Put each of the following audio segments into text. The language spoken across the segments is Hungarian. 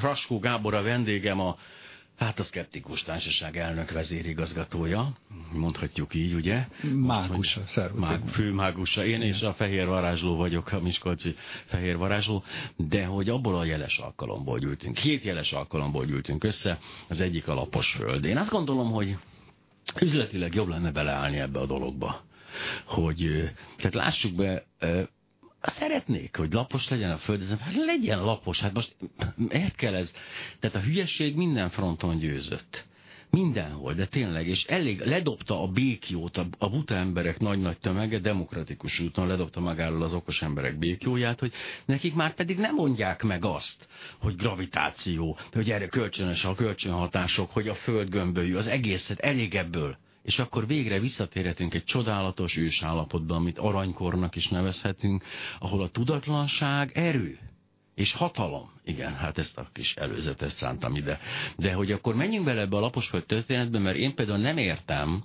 Raskó Gábor a vendégem, a Szkeptikus Társaság elnök vezérigazgatója, mondhatjuk így, ugye? Mágusa, szervusz. Főmágusa, én és a fehér varázsló vagyok, a miskolci fehér varázsló, de hogy abból a jeles alkalomból gyűltünk, 7 jeles alkalomból gyűltünk össze, az egyik a lapos föld. Én azt gondolom, hogy üzletileg jobb lenne beleállni ebbe a dologba, hogy tehát lássuk be, szeretnék, hogy lapos legyen a föld, hát legyen lapos, hát most miért kell ez? Tehát a hülyeség minden fronton győzött. Mindenhol, de tényleg, és elég ledobta a békjót, a buta emberek nagy-nagy tömege, demokratikus úton ledobta magáról az okos emberek békjóját, hogy nekik már pedig nem mondják meg azt, hogy gravitáció, hogy erre kölcsönös a kölcsönhatások, hogy a föld gömbölyű, az egészet elég ebből. És akkor végre visszatérhetünk egy csodálatos ősállapotba, amit aranykornak is nevezhetünk, ahol a tudatlanság erő és hatalom. Igen, hát ezt a kis előzetet szántam ide. De hogy akkor menjünk bele ebbe a laposföld történetbe, mert én például nem értem,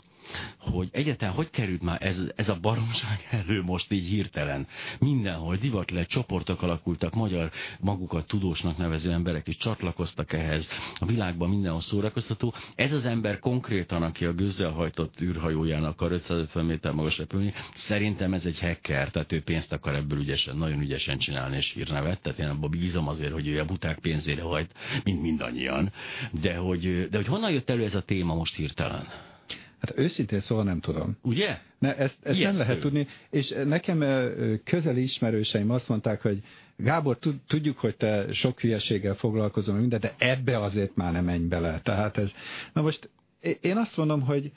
hogy egyáltalán hogy került már ez a baromság elő most így hirtelen. Mindenhol divat lett, csoportok alakultak, magyar magukat tudósnak nevező emberek is csatlakoztak ehhez. A világban mindenhol szórakoztató. Ez az ember konkrétan, aki a gőzzel hajtott űrhajójának a 550 méter magas repülni, szerintem ez egy hacker, tehát ő pénzt akar ebből ügyesen, nagyon ügyesen csinálni és hírnevet. Tehát én abban bízom azért, hogy ő a buták pénzére hajt, mint mindannyian. De hogy honnan jött elő ez a téma most hirtelen? Hát őszintén szóval nem tudom. Ugye? Ezt nem lehet tudni, és nekem közeli ismerőseim azt mondták, hogy Gábor, tudjuk, hogy te sok hülyeséggel foglalkozol, minden, de ebbe azért már nem menj bele. Tehát ez... Na most én azt mondom, hogy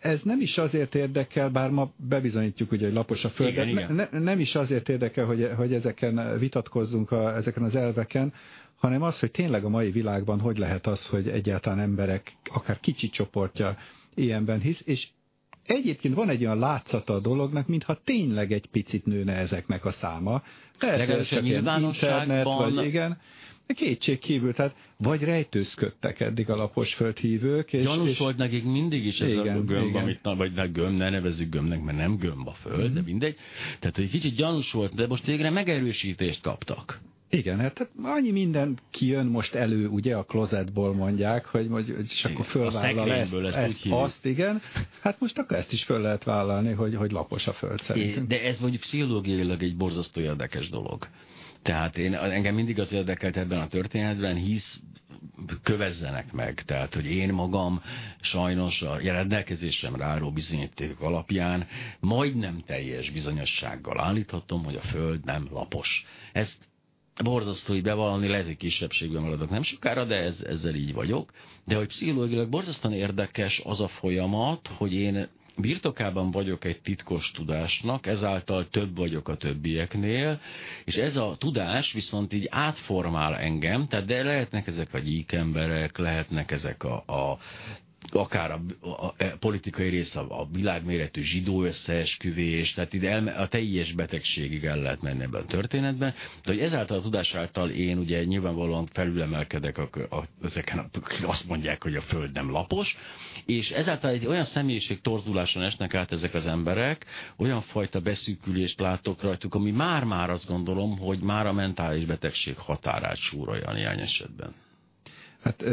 ez nem is azért érdekel, bár ma bebizonyítjuk, ugye, hogy lapos a föld, igen. Nem is azért érdekel, hogy ezeken vitatkozzunk, ezeken az elveken, hanem az, hogy tényleg a mai világban hogy lehet az, hogy egyáltalán emberek, akár kicsi csoportja ilyenben hisz, és egyébként van egy olyan látszata a dolognak, mintha tényleg egy picit nőne ezeknek a száma. Legalábbis a nyilvánosságban. Vagy, igen, kétség kívül, tehát vagy rejtőzködtek eddig a laposföld hívők. Gyanús volt nekik mindig is ez, igen, a gömb, igen. Ne nevezzük gömbnek, mert nem gömb a föld, de mindegy. Tehát egy kicsit gyanús volt, de most végre megerősítést kaptak. Igen, hát annyi minden kijön most elő, ugye, a klozetból mondják, hogy és akkor fölvállal ezt, igen. Hát most akkor ezt is föl lehet vállalni, hogy lapos a föld szerintem. De ez vagy pszichológiailag egy borzasztó érdekes dolog. Tehát engem mindig az érdekelt ebben a történetben, hisz kövezzenek meg. Tehát, hogy én magam sajnos a rendelkezésemre álló bizonyítékok alapján majdnem teljes bizonyossággal állíthatom, hogy a föld nem lapos. Ezt borzasztó, hogy bevallani, lehet, hogy kisebbségben maradok nem sokára, de ezzel így vagyok. De hogy pszichológilag borzasztóan érdekes az a folyamat, hogy én birtokában vagyok egy titkos tudásnak, ezáltal több vagyok a többieknél, és ez a tudás viszont így átformál engem, tehát de lehetnek ezek a gyíkemberek, lehetnek ezek akár a politikai rész, a világméretű zsidó összeesküvés, tehát ide a teljes betegségig el lehet menni ebben a történetben, de hogy ezáltal a tudás által én ugye nyilvánvalóan felülemelkedek ezeken, akik azt mondják, hogy a föld nem lapos, és ezáltal egy olyan személyiség torzuláson esnek át ezek az emberek, olyan fajta beszűkülést látok rajtuk, ami már azt gondolom, hogy már a mentális betegség határát súrolja néhány esetben. Hát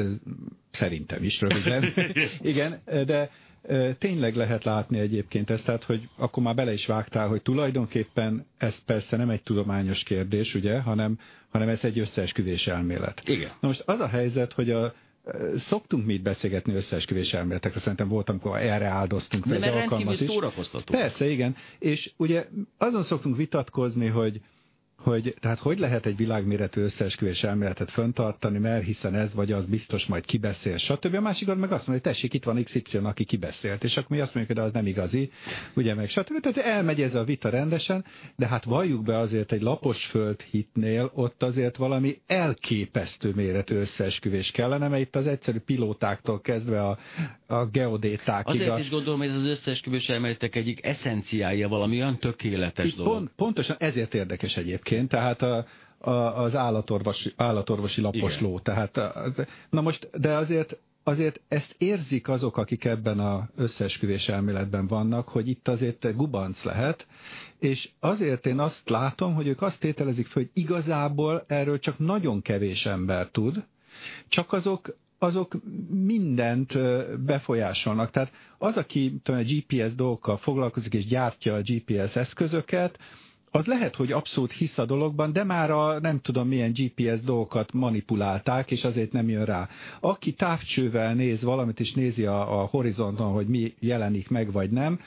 szerintem is röviden. Igen, de tényleg lehet látni egyébként ezt, tehát, hogy akkor már bele is vágtál, hogy tulajdonképpen ez persze nem egy tudományos kérdés, ugye, hanem ez egy összeesküvés elmélet. Igen. Na most az a helyzet, hogy szoktunk mi itt beszélgetni összeesküvés elméletekre, szerintem volt, amikor erre áldoztunk fel egy alkalmat is. Szórakoztató. Persze, igen. És ugye azon szoktunk vitatkozni, hogy lehet egy világméretű összeesküvés elméletet fenntartani, mert hiszen ez vagy az biztos majd kibeszél, stb. A másik meg azt mondja, hogy tessék, itt van XY, aki kibeszélt, és akkor mi azt mondjuk, hogy az nem igazi, ugye, meg stb. Tehát elmegy ez a vita rendesen, de hát valljuk be, azért egy lapos föld hitnél ott azért valami elképesztő méretű összeesküvés kellene, mert itt az egyszerű pilótáktól kezdve a geodétákig. Azért is gondolom, hogy ez az összeesküvés elméletek egyik eszenciája, valami olyan tökéletes dolog. Pontosan ezért érdekes egyébként. Tehát az állatorvosi laposló. Tehát, na most, de azért azért ezt érzik azok, akik ebben az összeesküvés elméletben vannak, hogy itt azért gubanc lehet, és azért én azt látom, hogy ők azt tételezik fel, hogy igazából erről csak nagyon kevés ember tud, csak azok mindent befolyásolnak. Tehát az, aki a GPS dolgokkal foglalkozik és gyártja a GPS eszközöket, az lehet, hogy abszolút hisz a dologban, de már a nem tudom milyen GPS dolgokat manipulálták, és azért nem jön rá. Aki távcsővel néz valamit, és nézi a horizonton, hogy mi jelenik meg, vagy nem,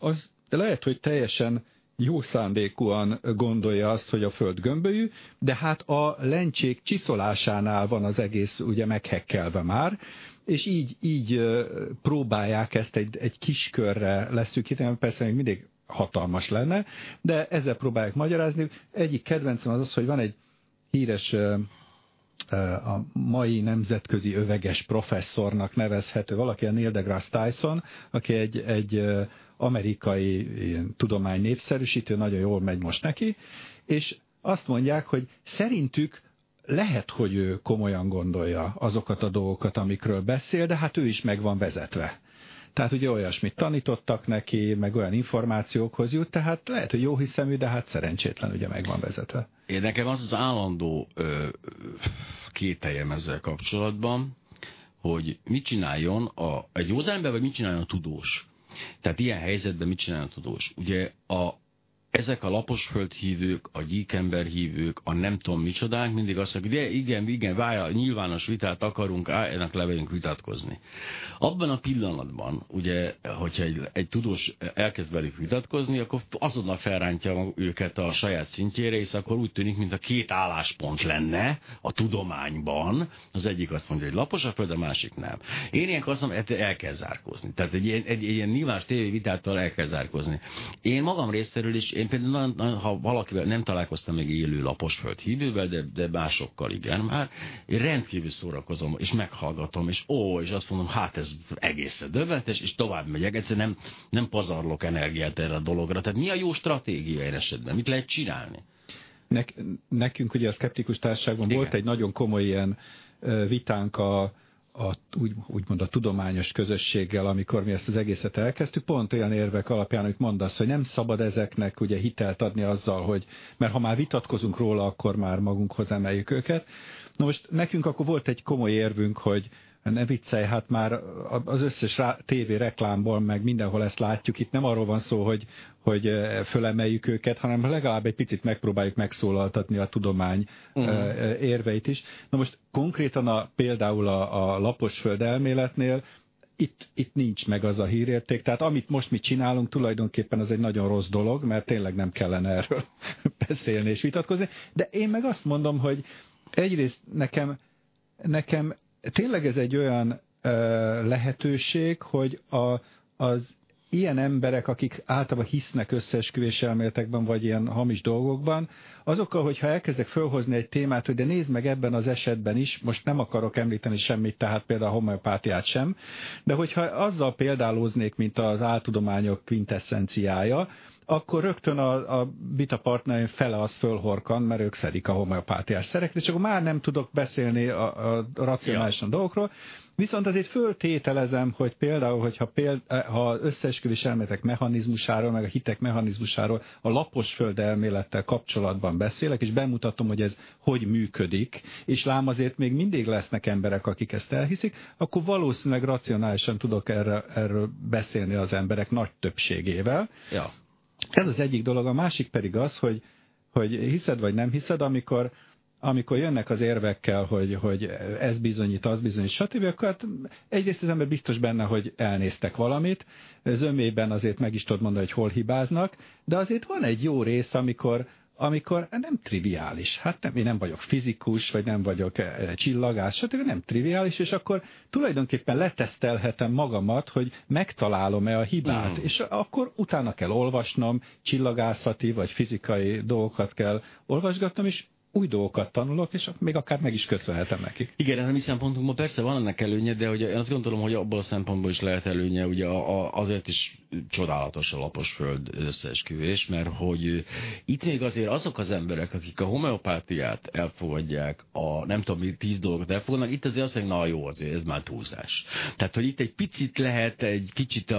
az lehet, hogy teljesen jó szándékúan gondolja azt, hogy a Föld gömbölyű, de hát a lencsék csiszolásánál van az egész ugye meghekkelve már, és így próbálják ezt egy kis körre leszűkíteni, persze még mindig hatalmas lenne, de ezzel próbálják magyarázni. Egyik kedvencem az, hogy van egy híres, a mai nemzetközi öveges professzornak nevezhető valaki, a Neil deGrasse Tyson, aki egy amerikai tudomány népszerűsítő, nagyon jól megy most neki, és azt mondják, hogy szerintük lehet, hogy ő komolyan gondolja azokat a dolgokat, amikről beszél, de hát ő is meg van vezetve. Tehát ugye olyasmit tanítottak neki, meg olyan információkhoz jut, tehát lehet, hogy jó hiszemű, de hát szerencsétlen ugye meg van vezetve. Én nekem az az állandó kételjem ezzel kapcsolatban, hogy mit csináljon egy józan ember, vagy mit csináljon a tudós. Tehát ilyen helyzetben mit csináljon a tudós. Ugye ezek a laposföldhívők, a gyíkemberhívők, a nem tudom micsodánk mindig azt mondják, de igen, várja, nyilvános vitát akarunk, ennek leveljünk vitatkozni. Abban a pillanatban, ugye, hogyha egy tudós elkezd velük vitatkozni, akkor azonnal felrántja őket a saját szintjére, és akkor úgy tűnik, mint a két álláspont lenne a tudományban. Az egyik azt mondja, hogy lapos a föld, a másik nem. Én ilyenkor azt mondom, el kell zárkózni. Tehát egy ilyen nyilvános tévévitáttal el kell zárkózni. Én magam részéről is, én például, ha valakivel nem találkoztam még élő laposföldhívővel, de másokkal igen már, én rendkívül szórakozom, és meghallgatom, és azt mondom, hát ez egészen döbbenetes, és tovább megyek, egyszerűen nem pazarlok energiát erre a dologra. Tehát mi a jó stratégia egy esetben? Mit lehet csinálni? Nekünk ugye a szkeptikus társaságban volt egy nagyon komoly ilyen vitánk úgymond a tudományos közösséggel, amikor mi ezt az egészet elkezdtük, pont olyan érvek alapján, amit mondasz, hogy nem szabad ezeknek ugye hitelt adni azzal, hogy mert ha már vitatkozunk róla, akkor már magunkhoz emeljük őket. Na most nekünk akkor volt egy komoly érvünk, hogy ne viccelj, hát már az összes TV reklámból, meg mindenhol ezt látjuk, itt nem arról van szó, hogy fölemeljük őket, hanem legalább egy picit megpróbáljuk megszólaltatni a tudomány érveit is. Na most konkrétan például a laposföld elméletnél itt nincs meg az a hírérték, tehát amit most mi csinálunk, tulajdonképpen az egy nagyon rossz dolog, mert tényleg nem kellene erről beszélni és vitatkozni, de én meg azt mondom, hogy egyrészt nekem tényleg ez egy olyan lehetőség, hogy az ilyen emberek, akik általában hisznek összeesküvés elméletekben, vagy ilyen hamis dolgokban, azokkal, hogyha elkezdek fölhozni egy témát, hogy de nézd meg ebben az esetben is, most nem akarok említeni semmit, tehát például a homeopátiát sem, de hogyha azzal példálóznék, mint az áltudományok quintesszenciája, akkor rögtön a vita partnereim fele az fölhorkan, mert ők szedik a homeopátiás szereket, és akkor már nem tudok beszélni a racionálisan dolgokról. Viszont azért föltételezem, hogy például, hogyha összeesküvés elméletek mechanizmusáról, meg a hitek mechanizmusáról a laposföld elmélettel kapcsolatban beszélek, és bemutatom, hogy ez hogy működik, és lám azért még mindig lesznek emberek, akik ezt elhiszik, akkor valószínűleg racionálisan tudok erről beszélni az emberek nagy többségével. Ja. Ez az egyik dolog, a másik pedig az, hogy hiszed vagy nem hiszed, amikor jönnek az érvekkel, hogy ez bizonyít, az bizonyít, stb. Akkor hát egyrészt az ember biztos benne, hogy elnéztek valamit, zömében azért meg is tudod mondani, hogy hol hibáznak, de azért van egy jó rész, amikor nem triviális. Hát én nem vagyok fizikus, vagy nem vagyok csillagász, stb. Nem triviális, és akkor tulajdonképpen letesztelhetem magamat, hogy megtalálom-e a hibát, és akkor utána kell olvasnom, csillagászati vagy fizikai dolgokat kell olvasgatnom, és új dolgokat tanulok, és még akár meg is köszönhetem nekik. Igen, hát a mi szempontunkban persze van ennek előnye, de hogy én azt gondolom, hogy abból a szempontból is lehet előnye, ugye azért is csodálatos a lapos föld összeesküvés, mert hogy itt még azért azok az emberek, akik a homeopátiát elfogadják, a nem tudom mi 10 dolgot elfogadnak, itt azért azt mondja, na jó, azért ez már túlzás. Tehát, hogy itt egy picit lehet egy kicsit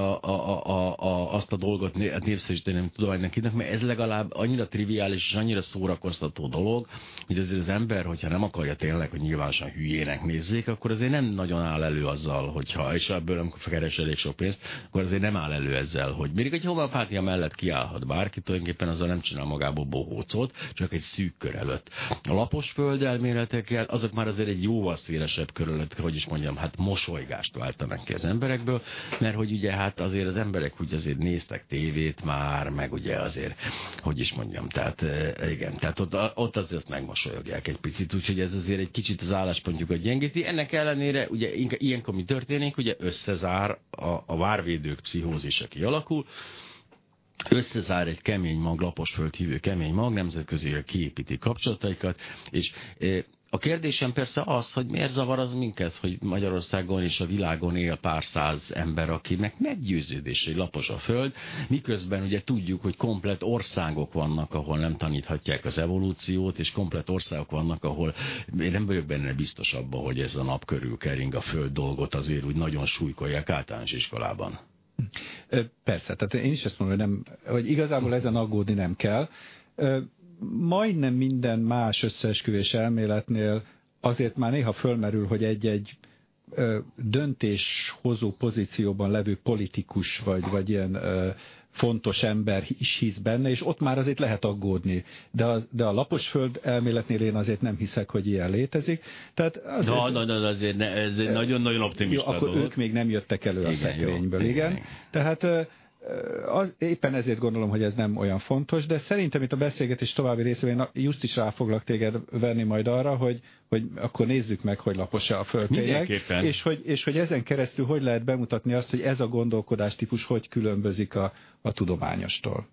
azt a dolgot népszerűsíteni, amit tudománynak hívnak, mert ez legalább annyira triviális és annyira szórakoztató dolog, hogy azért az ember, hogyha nem akarja tényleg, hogy nyilvánosan hülyének nézzék, akkor azért nem nagyon áll elő azzal, hogyha, és ebből amikor keres elég sok pénzt, akkor azért nem áll elő ezzel, hogy még egy homeopátia mellett kiállhat bárki, tulajdonképpen azzal nem csinál magából bohócot, csak egy szűk kör előtt. A lapos földelméletekkel azok már azért egy jóval szélesebb kör előtt, hogy is mondjam, hát mosolygást váltanak ki az emberekből, mert hogy ugye hát azért az emberek úgy azért néztek tévét már, meg ugye azért, hogy is mondjam, tehát igen, tehát ott azért megmosolyogják egy picit, úgyhogy ez azért egy kicsit az álláspontjukat gyengíti. Ennek ellenére ugye ilyenkor mi történik, ugye összezár a várvédők pszichózise kialakul, összezár egy kemény mag, laposföld hívő kemény mag, nemzetközileg kiépíti kapcsolataikat, és a kérdésem persze az, hogy miért zavar az minket, hogy Magyarországon és a világon él pár száz ember, akinek meggyőződés, hogy lapos a föld, miközben ugye tudjuk, hogy komplett országok vannak, ahol nem taníthatják az evolúciót, és komplett országok vannak, ahol én nem vagyok benne biztos abban, hogy ez a nap körül kering a föld dolgot, azért úgy nagyon súlykolják általános iskolában. Persze, tehát én is ezt mondom, hogy igazából ezen aggódni nem kell. Majdnem minden más összeesküvés elméletnél azért már néha fölmerül, hogy egy-egy döntéshozó pozícióban levő politikus vagy ilyen fontos ember is hisz benne, és ott már azért lehet aggódni. De a laposföld elméletnél én azért nem hiszek, hogy ilyen létezik. Tehát azért ez nagyon-nagyon optimista dolog. Akkor ők még nem jöttek elő a szekrényből. Igen. Tehát... éppen ezért gondolom, hogy ez nem olyan fontos, de szerintem itt a beszélgetés további részében just is rá foglak téged venni majd arra, hogy akkor nézzük meg, hogy lapos-e a föld tényleg, és hogy ezen keresztül hogy lehet bemutatni azt, hogy ez a gondolkodástípus hogy különbözik a tudományostól.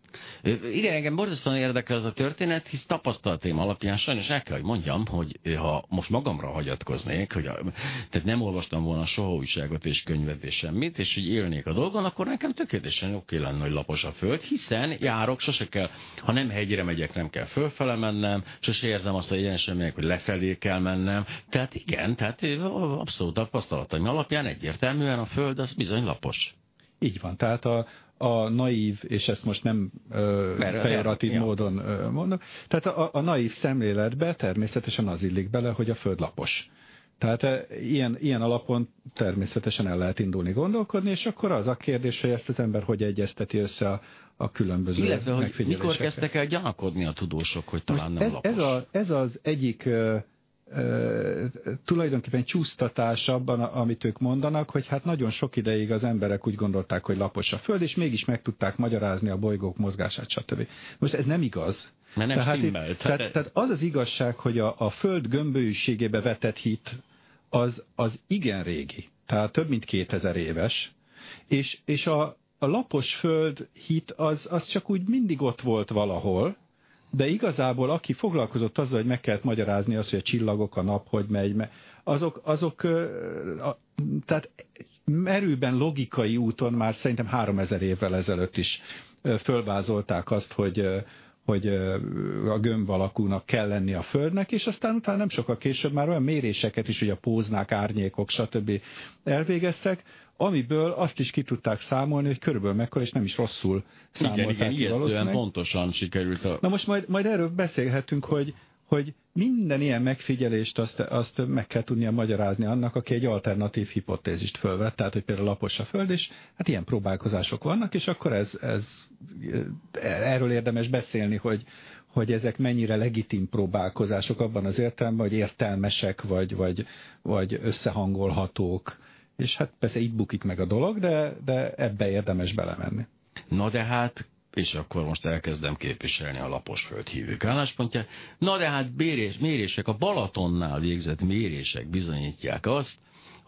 Igen, engem borzasztóan érdekel ez a történet, hisz tapasztalatém alapján sajnos el kell, hogy mondjam, hogy ha most magamra hagyatkoznék, tehát nem olvastam volna soha újságot és könyvet és semmit, és hogy élnék a dolgon, akkor nekem tökéletesen oké lenne, hogy lapos a föld, hiszen járok, sose kell, ha nem hegyre megyek, nem kell fölfele mennem, sose érzem azt a jelenséget, hogy lefelé kell mennem. Tehát igen, tehát abszolút tapasztalataim alapján egyértelműen a föld az bizony lapos. Így van, tehát a naív, és ezt most nem pejoratív módon mondom, tehát a naív szemléletbe természetesen az illik bele, hogy a föld lapos. Tehát ilyen alapon természetesen el lehet indulni gondolkodni, és akkor az a kérdés, hogy ezt az ember hogy egyezteti össze a különböző megfigyelésekkel. Illetve, hogy mikor kezdtek el gyanakodni a tudósok, hogy talán most nem lapos? Ez az egyik tulajdonképpen csúsztatás abban, amit ők mondanak, hogy hát nagyon sok ideig az emberek úgy gondolták, hogy lapos a föld, és mégis meg tudták magyarázni a bolygók mozgását, stb. Most ez nem igaz. Nem tehát az az igazság, hogy a föld gömbölyűségébe vetett hit, az igen régi, tehát több mint 2000 éves, és a lapos föld hit az csak úgy mindig ott volt valahol, de igazából aki foglalkozott azzal, hogy meg kellett magyarázni azt, hogy a csillagok, a nap, hogy megy, azok tehát merőben logikai úton már szerintem 3000 évvel ezelőtt is fölvázolták azt, hogy a gömb alakúnak kell lenni a Földnek, és aztán utána nem sokkal később már olyan méréseket is, hogy a póznák, árnyékok, stb. Elvégeztek, amiből azt is ki tudták számolni, hogy körülbelül mekkora, és nem is rosszul számolták. Igen, ijesztően pontosan sikerült. Na most majd erről beszélhetünk, hogy minden ilyen megfigyelést azt meg kell tudnia magyarázni annak, aki egy alternatív hipotézist fölvett, tehát hogy például lapos a föld, és hát ilyen próbálkozások vannak, és akkor erről érdemes beszélni, hogy ezek mennyire legitim próbálkozások abban az értelemben, hogy értelmesek, vagy összehangolhatók. És hát persze így bukik meg a dolog, de ebbe érdemes belemenni. Na de hát... és akkor most elkezdem képviselni a lapos földhívők álláspontját. Na de hát mérések, a Balatonnál végzett mérések bizonyítják azt,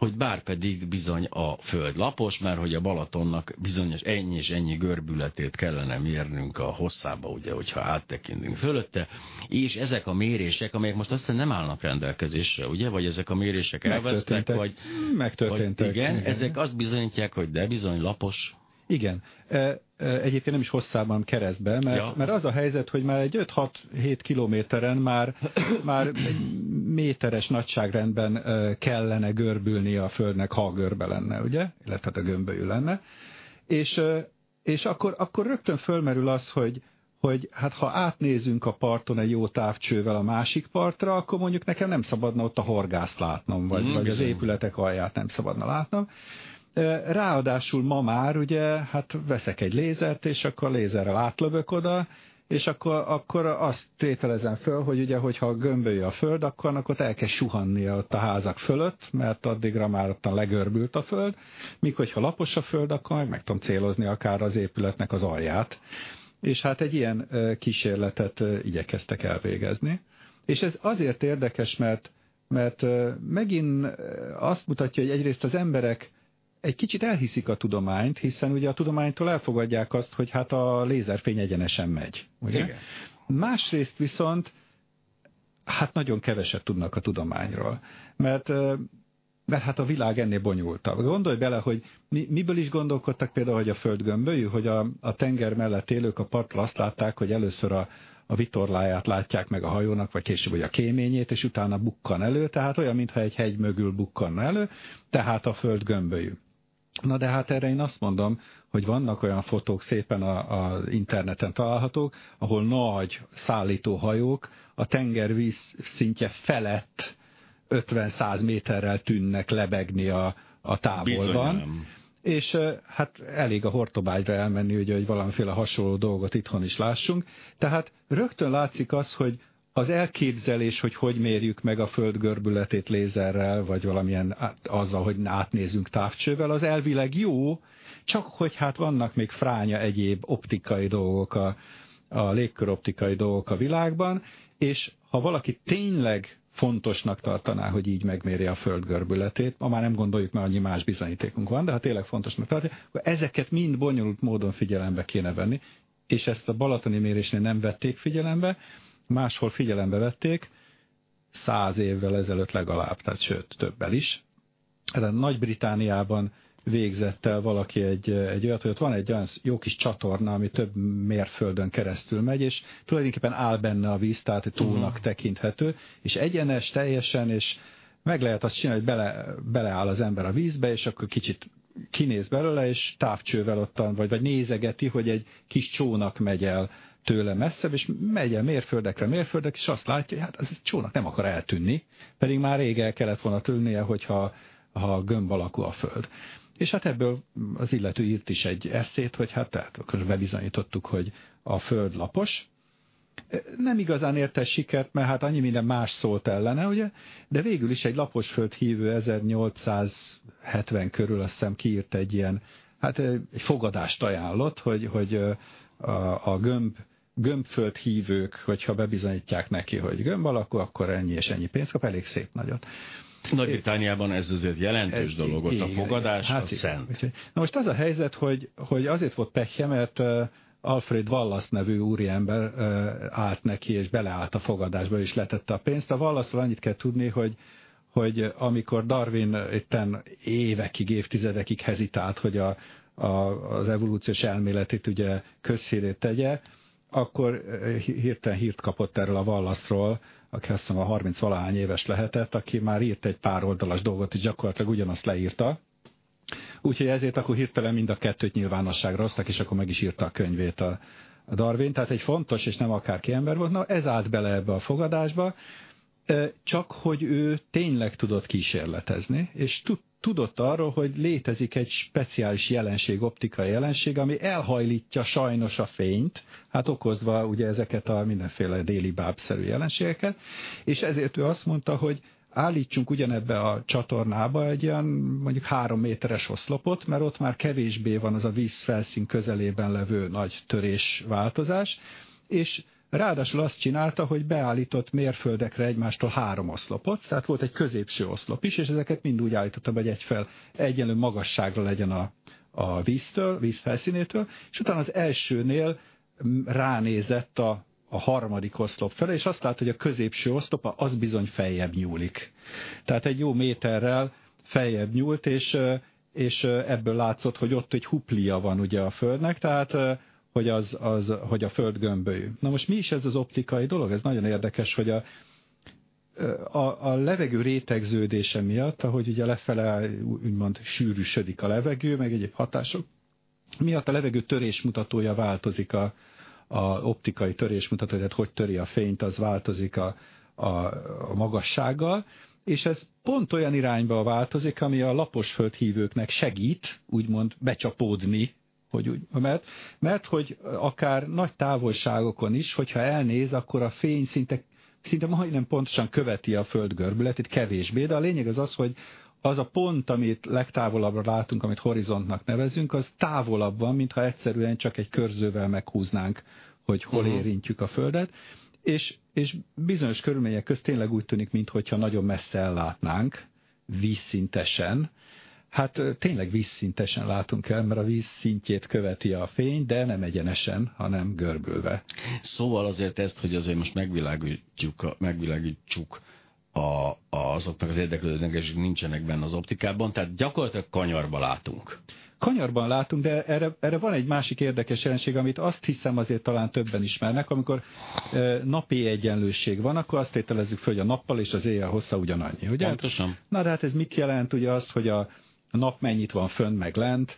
hogy bárpedig bizony a föld lapos, mert hogy a Balatonnak bizonyos ennyi és ennyi görbületét kellene mérnünk a hosszába, ugye, hogyha áttekintünk fölötte, és ezek a mérések, amelyek most aztán nem állnak rendelkezésre, ugye, vagy ezek a mérések elvesztek, vagy... Megtörténtek. Vagy igen, ezek azt bizonyítják, hogy de bizony lapos. Igen. Egyébként nem is hosszában keresztbe, mert az a helyzet, hogy már egy 5-6-7 kilométeren már egy méteres nagyságrendben kellene görbülni a Földnek, ha a görbe lenne, ugye? Illetve a gömbölyű lenne. És akkor rögtön fölmerül az, hogy hát ha átnézünk a parton egy jó távcsővel a másik partra, akkor mondjuk nekem nem szabadna ott a horgászt látnom, vagy az épületek alját nem szabadna látnom. Ráadásul ma már, ugye, hát veszek egy lézert, és akkor lézerrel átlövök oda, és akkor azt tételezem föl, hogy ugye, hogyha a gömbölyű a föld, akkor annak ott el kell suhannia ott a házak fölött, mert addigra már ottan legörbült a föld, míg hogyha lapos a föld, akkor meg tudom célozni akár az épületnek az alját. És hát egy ilyen kísérletet igyekeztek elvégezni. És ez azért érdekes, mert megint azt mutatja, hogy egyrészt az emberek egy kicsit elhiszik a tudományt, hiszen ugye a tudománytól elfogadják azt, hogy hát a lézerfény egyenesen megy. Ugye? Igen. Másrészt viszont hát nagyon keveset tudnak a tudományról, mert hát a világ ennél bonyolultabb. Gondolj bele, hogy miből is gondolkodtak például, hogy a Föld gömbölyű, hogy a tenger mellett élők a partra azt látták, hogy először a vitorláját látják meg a hajónak, vagy később, hogy a kéményét, és utána bukkan elő, tehát olyan, mintha egy hegy mögül bukkanna elő, tehát a Föld gömbölyű. Na de hát erre én azt mondom, hogy vannak olyan fotók szépen az interneten találhatók, ahol nagy szállítóhajók a tengervíz szintje felett 50-100 méterrel tűnnek lebegni a távolban. Bizony. És hát elég a Hortobágyra elmenni, ugye, hogy valamiféle hasonló dolgot itthon is lássunk. Tehát rögtön látszik az, hogy az elképzelés, hogy mérjük meg a Föld görbületét lézerrel, vagy valamilyen azzal, hogy átnézünk távcsővel, az elvileg jó, csak hogy hát vannak még fránya egyéb optikai dolgok, a légköroptikai dolgok a világban, és ha valaki tényleg fontosnak tartaná, hogy így megméri a Föld görbületét, ma már nem gondoljuk, mert annyi más bizonyítékunk van, de ha tényleg fontosnak tartja, akkor ezeket mind bonyolult módon figyelembe kéne venni, és ezt a balatoni mérésnél nem vették figyelembe, máshol figyelembe vették 100 évvel ezelőtt legalább, tehát sőt, többel is. Hát Nagy-Britániában végzett el valaki egy olyat, hogy ott van egy olyan jó kis csatorna, ami több mérföldön keresztül megy, és tulajdonképpen áll benne a víz, tehát túlnak tekinthető, és egyenes teljesen, és meg lehet azt csinálni, hogy beleáll az ember a vízbe, és akkor kicsit kinéz belőle, és távcsővel ottan, vagy nézegeti, hogy egy kis csónak megy el tőle messzebb, és megy el mérföldekre, és azt látja, hogy hát az csónak nem akar eltűnni, pedig már rég el kellett volna tűnnie, hogyha gömb alakú a föld. És hát ebből az illető írt is egy eszét, hogy hát tehát akkor bebizonyítottuk, hogy a Föld lapos. Nem igazán érte sikert, mert hát annyi minden más szólt ellene, ugye? De végül is egy lapos Föld hívő 1870 körül azt hiszem kiírt egy ilyen, hát egy fogadást ajánlott, hogy a gömbföld hívők, hogyha bebizonyítják neki, hogy gömb alakú, akkor ennyi és ennyi pénzt kap, elég szép nagyot. Nagy-Britániában ez azért jelentős dolog, ott a fogadás, hát a szent. Na most az a helyzet, hogy azért volt pehje, mert Alfred Wallace nevű úriember állt neki, és beleállt a fogadásba, és letette a pénzt. A Wallace-ról annyit kell tudni, hogy amikor Darwin itten évekig, évtizedekig hezitált, hogy az evolúciós elméletét ugye közhírét tegye, akkor hirtelen hírt kapott erről a Wallace-ról, aki azt hiszem a 30-valahány éves lehetett, aki már írt egy pár oldalas dolgot, és gyakorlatilag ugyanazt leírta. Úgyhogy ezért akkor hirtelen mind a kettőt nyilvánosságra hozták, és akkor meg is írta a könyvét a Darwin. Tehát egy fontos, és nem akárki ember volt. Na, ez állt bele ebbe a fogadásba, csak hogy ő tényleg tudott kísérletezni, és tudott arról, hogy létezik egy speciális jelenség, optikai jelenség, ami elhajlítja sajnos a fényt, hát okozva ugye ezeket a mindenféle déli bábszerű jelenségeket, és ezért ő azt mondta, hogy állítsunk ugyanebbe a csatornába egy olyan mondjuk 3 méteres oszlopot, mert ott már kevésbé van az a vízfelszín közelében levő nagy törésváltozás, és Ráadásul azt csinálta, hogy beállított mérföldekre egymástól 3 oszlopot, tehát volt egy középső oszlop is, és ezeket mind úgy állítottam, hogy egyenlő magasságra legyen a vízfelszínétől, és utána az elsőnél ránézett a harmadik oszlop felé, és azt látta, hogy a középső oszlop az bizony feljebb nyúlik. Tehát egy jó méterrel feljebb nyúlt, és ebből látszott, hogy ott egy huplia van ugye a Földnek, tehát hogy, hogy a Föld gömbölyű. Na most mi is ez az optikai dolog? Ez nagyon érdekes, hogy a levegő rétegződése miatt, ahogy ugye lefele úgymond sűrűsödik a levegő, meg egyéb hatások, miatt a levegő törésmutatója változik, a optikai törésmutatója, tehát hogy töri a fényt, az változik a magassággal, és ez pont olyan irányba változik, ami a lapos földhívőknek segít, úgymond becsapódni, hogy úgy, mert hogy akár nagy távolságokon is, hogyha elnéz, akkor a fény szinte majdnem pontosan követi a Föld görbületét, kevésbé, de a lényeg az, hogy az a pont, amit legtávolabbra látunk, amit horizontnak nevezünk, az távolabb van, mintha egyszerűen csak egy körzővel meghúznánk, hogy hol érintjük a Földet, és bizonyos körülmények közt tényleg úgy tűnik, mintha nagyon messze ellátnánk, vízszintesen. Hát tényleg vízszintesen látunk el, mert a víz szintjét követi a fény, de nem egyenesen, hanem görbülve. Szóval azért ezt, hogy azért most megvilágítjuk azoknak az érdeklődőknek, és nincsenek benne az optikában, tehát gyakorlatilag kanyarba látunk. Kanyarban látunk, de erre van egy másik érdekes jelenség, amit azt hiszem azért talán többen ismernek, amikor napi egyenlőség van, akkor azt tételezzük fel, hogy a nappal és az éjjel hossza ugyanannyi, ugye? Pontosan. Na de hát ez mit jelent, ugye azt, hogy a nap mennyit van fönn meg lent,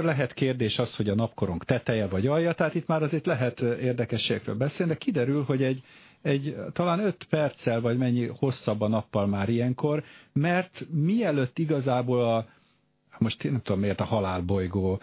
lehet kérdés az, hogy a napkorong teteje vagy alja, tehát itt már azért lehet érdekességről beszélni, de kiderül, hogy egy talán 5 perccel vagy mennyi hosszabb a nappal már ilyenkor, mert mielőtt igazából most én nem tudom miért a halálbolygó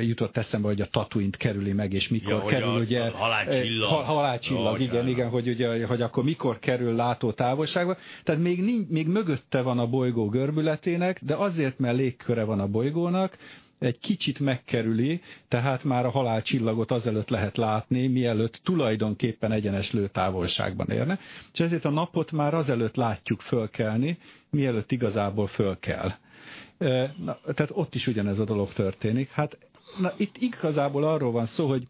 jutott eszembe, hogy a Tatooine-t kerüli meg, és mikor kerül, ugye... A halálcsillag. Halálcsillag, igen, hogy, ugye, hogy akkor mikor kerül látótávolságba. Tehát még mögötte van a bolygó görbületének, de azért, mert légköre van a bolygónak, egy kicsit megkerüli, tehát már a halálcsillagot azelőtt lehet látni, mielőtt tulajdonképpen egyenes lőtávolságban érne. És ezért a napot már azelőtt látjuk fölkelni, mielőtt igazából fölkel. Na, tehát ott is ugyanez a dolog történik. Hát itt igazából arról van szó, hogy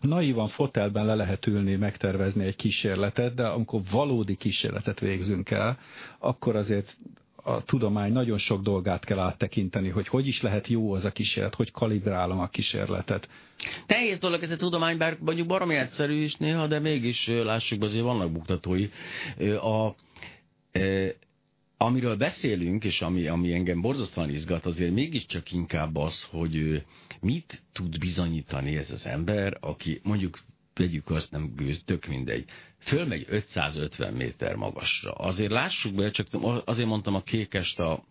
naívan fotelben le lehet ülni, megtervezni egy kísérletet, de amikor valódi kísérletet végzünk el, akkor azért a tudomány nagyon sok dolgát kell áttekinteni, hogy is lehet jó az a kísérlet, hogy kalibrálom a kísérletet. Nehéz dolog ez a tudomány, bár mondjuk baromi egyszerű is néha, de mégis lássuk, azért vannak buktatói. Amiről beszélünk, és ami engem borzasztóan izgat, azért mégiscsak inkább az, hogy mit tud bizonyítani ez az ember, aki mondjuk, tegyük azt, nem gőz, tök mindegy, fölmegy 550 méter magasra. Azért lássuk be, csak azért mondtam a kékest a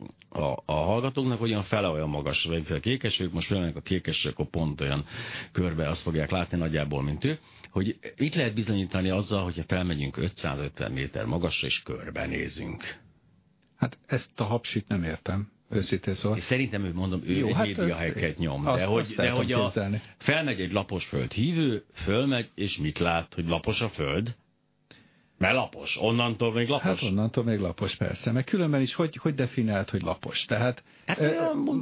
hallgatóknak, hogy olyan fele olyan magasra, vagy a kékes, ők most fölmenek a kékesre, akkor pont olyan körbe azt fogják látni nagyjából, mint ő, hogy mit lehet bizonyítani azzal, hogyha felmegyünk 550 méter magasra, és körbenézünk. Hát ezt a hapsit nem értem, őszintén szóval. És szerintem ő hát egy médiaheket nyom, felmegy egy lapos földhívő, fölmegy, és mit lát, hogy lapos a föld? Mert lapos, onnantól még lapos. Hát onnantól még lapos, persze, mert különben is hogy definiált, hogy lapos. Tehát,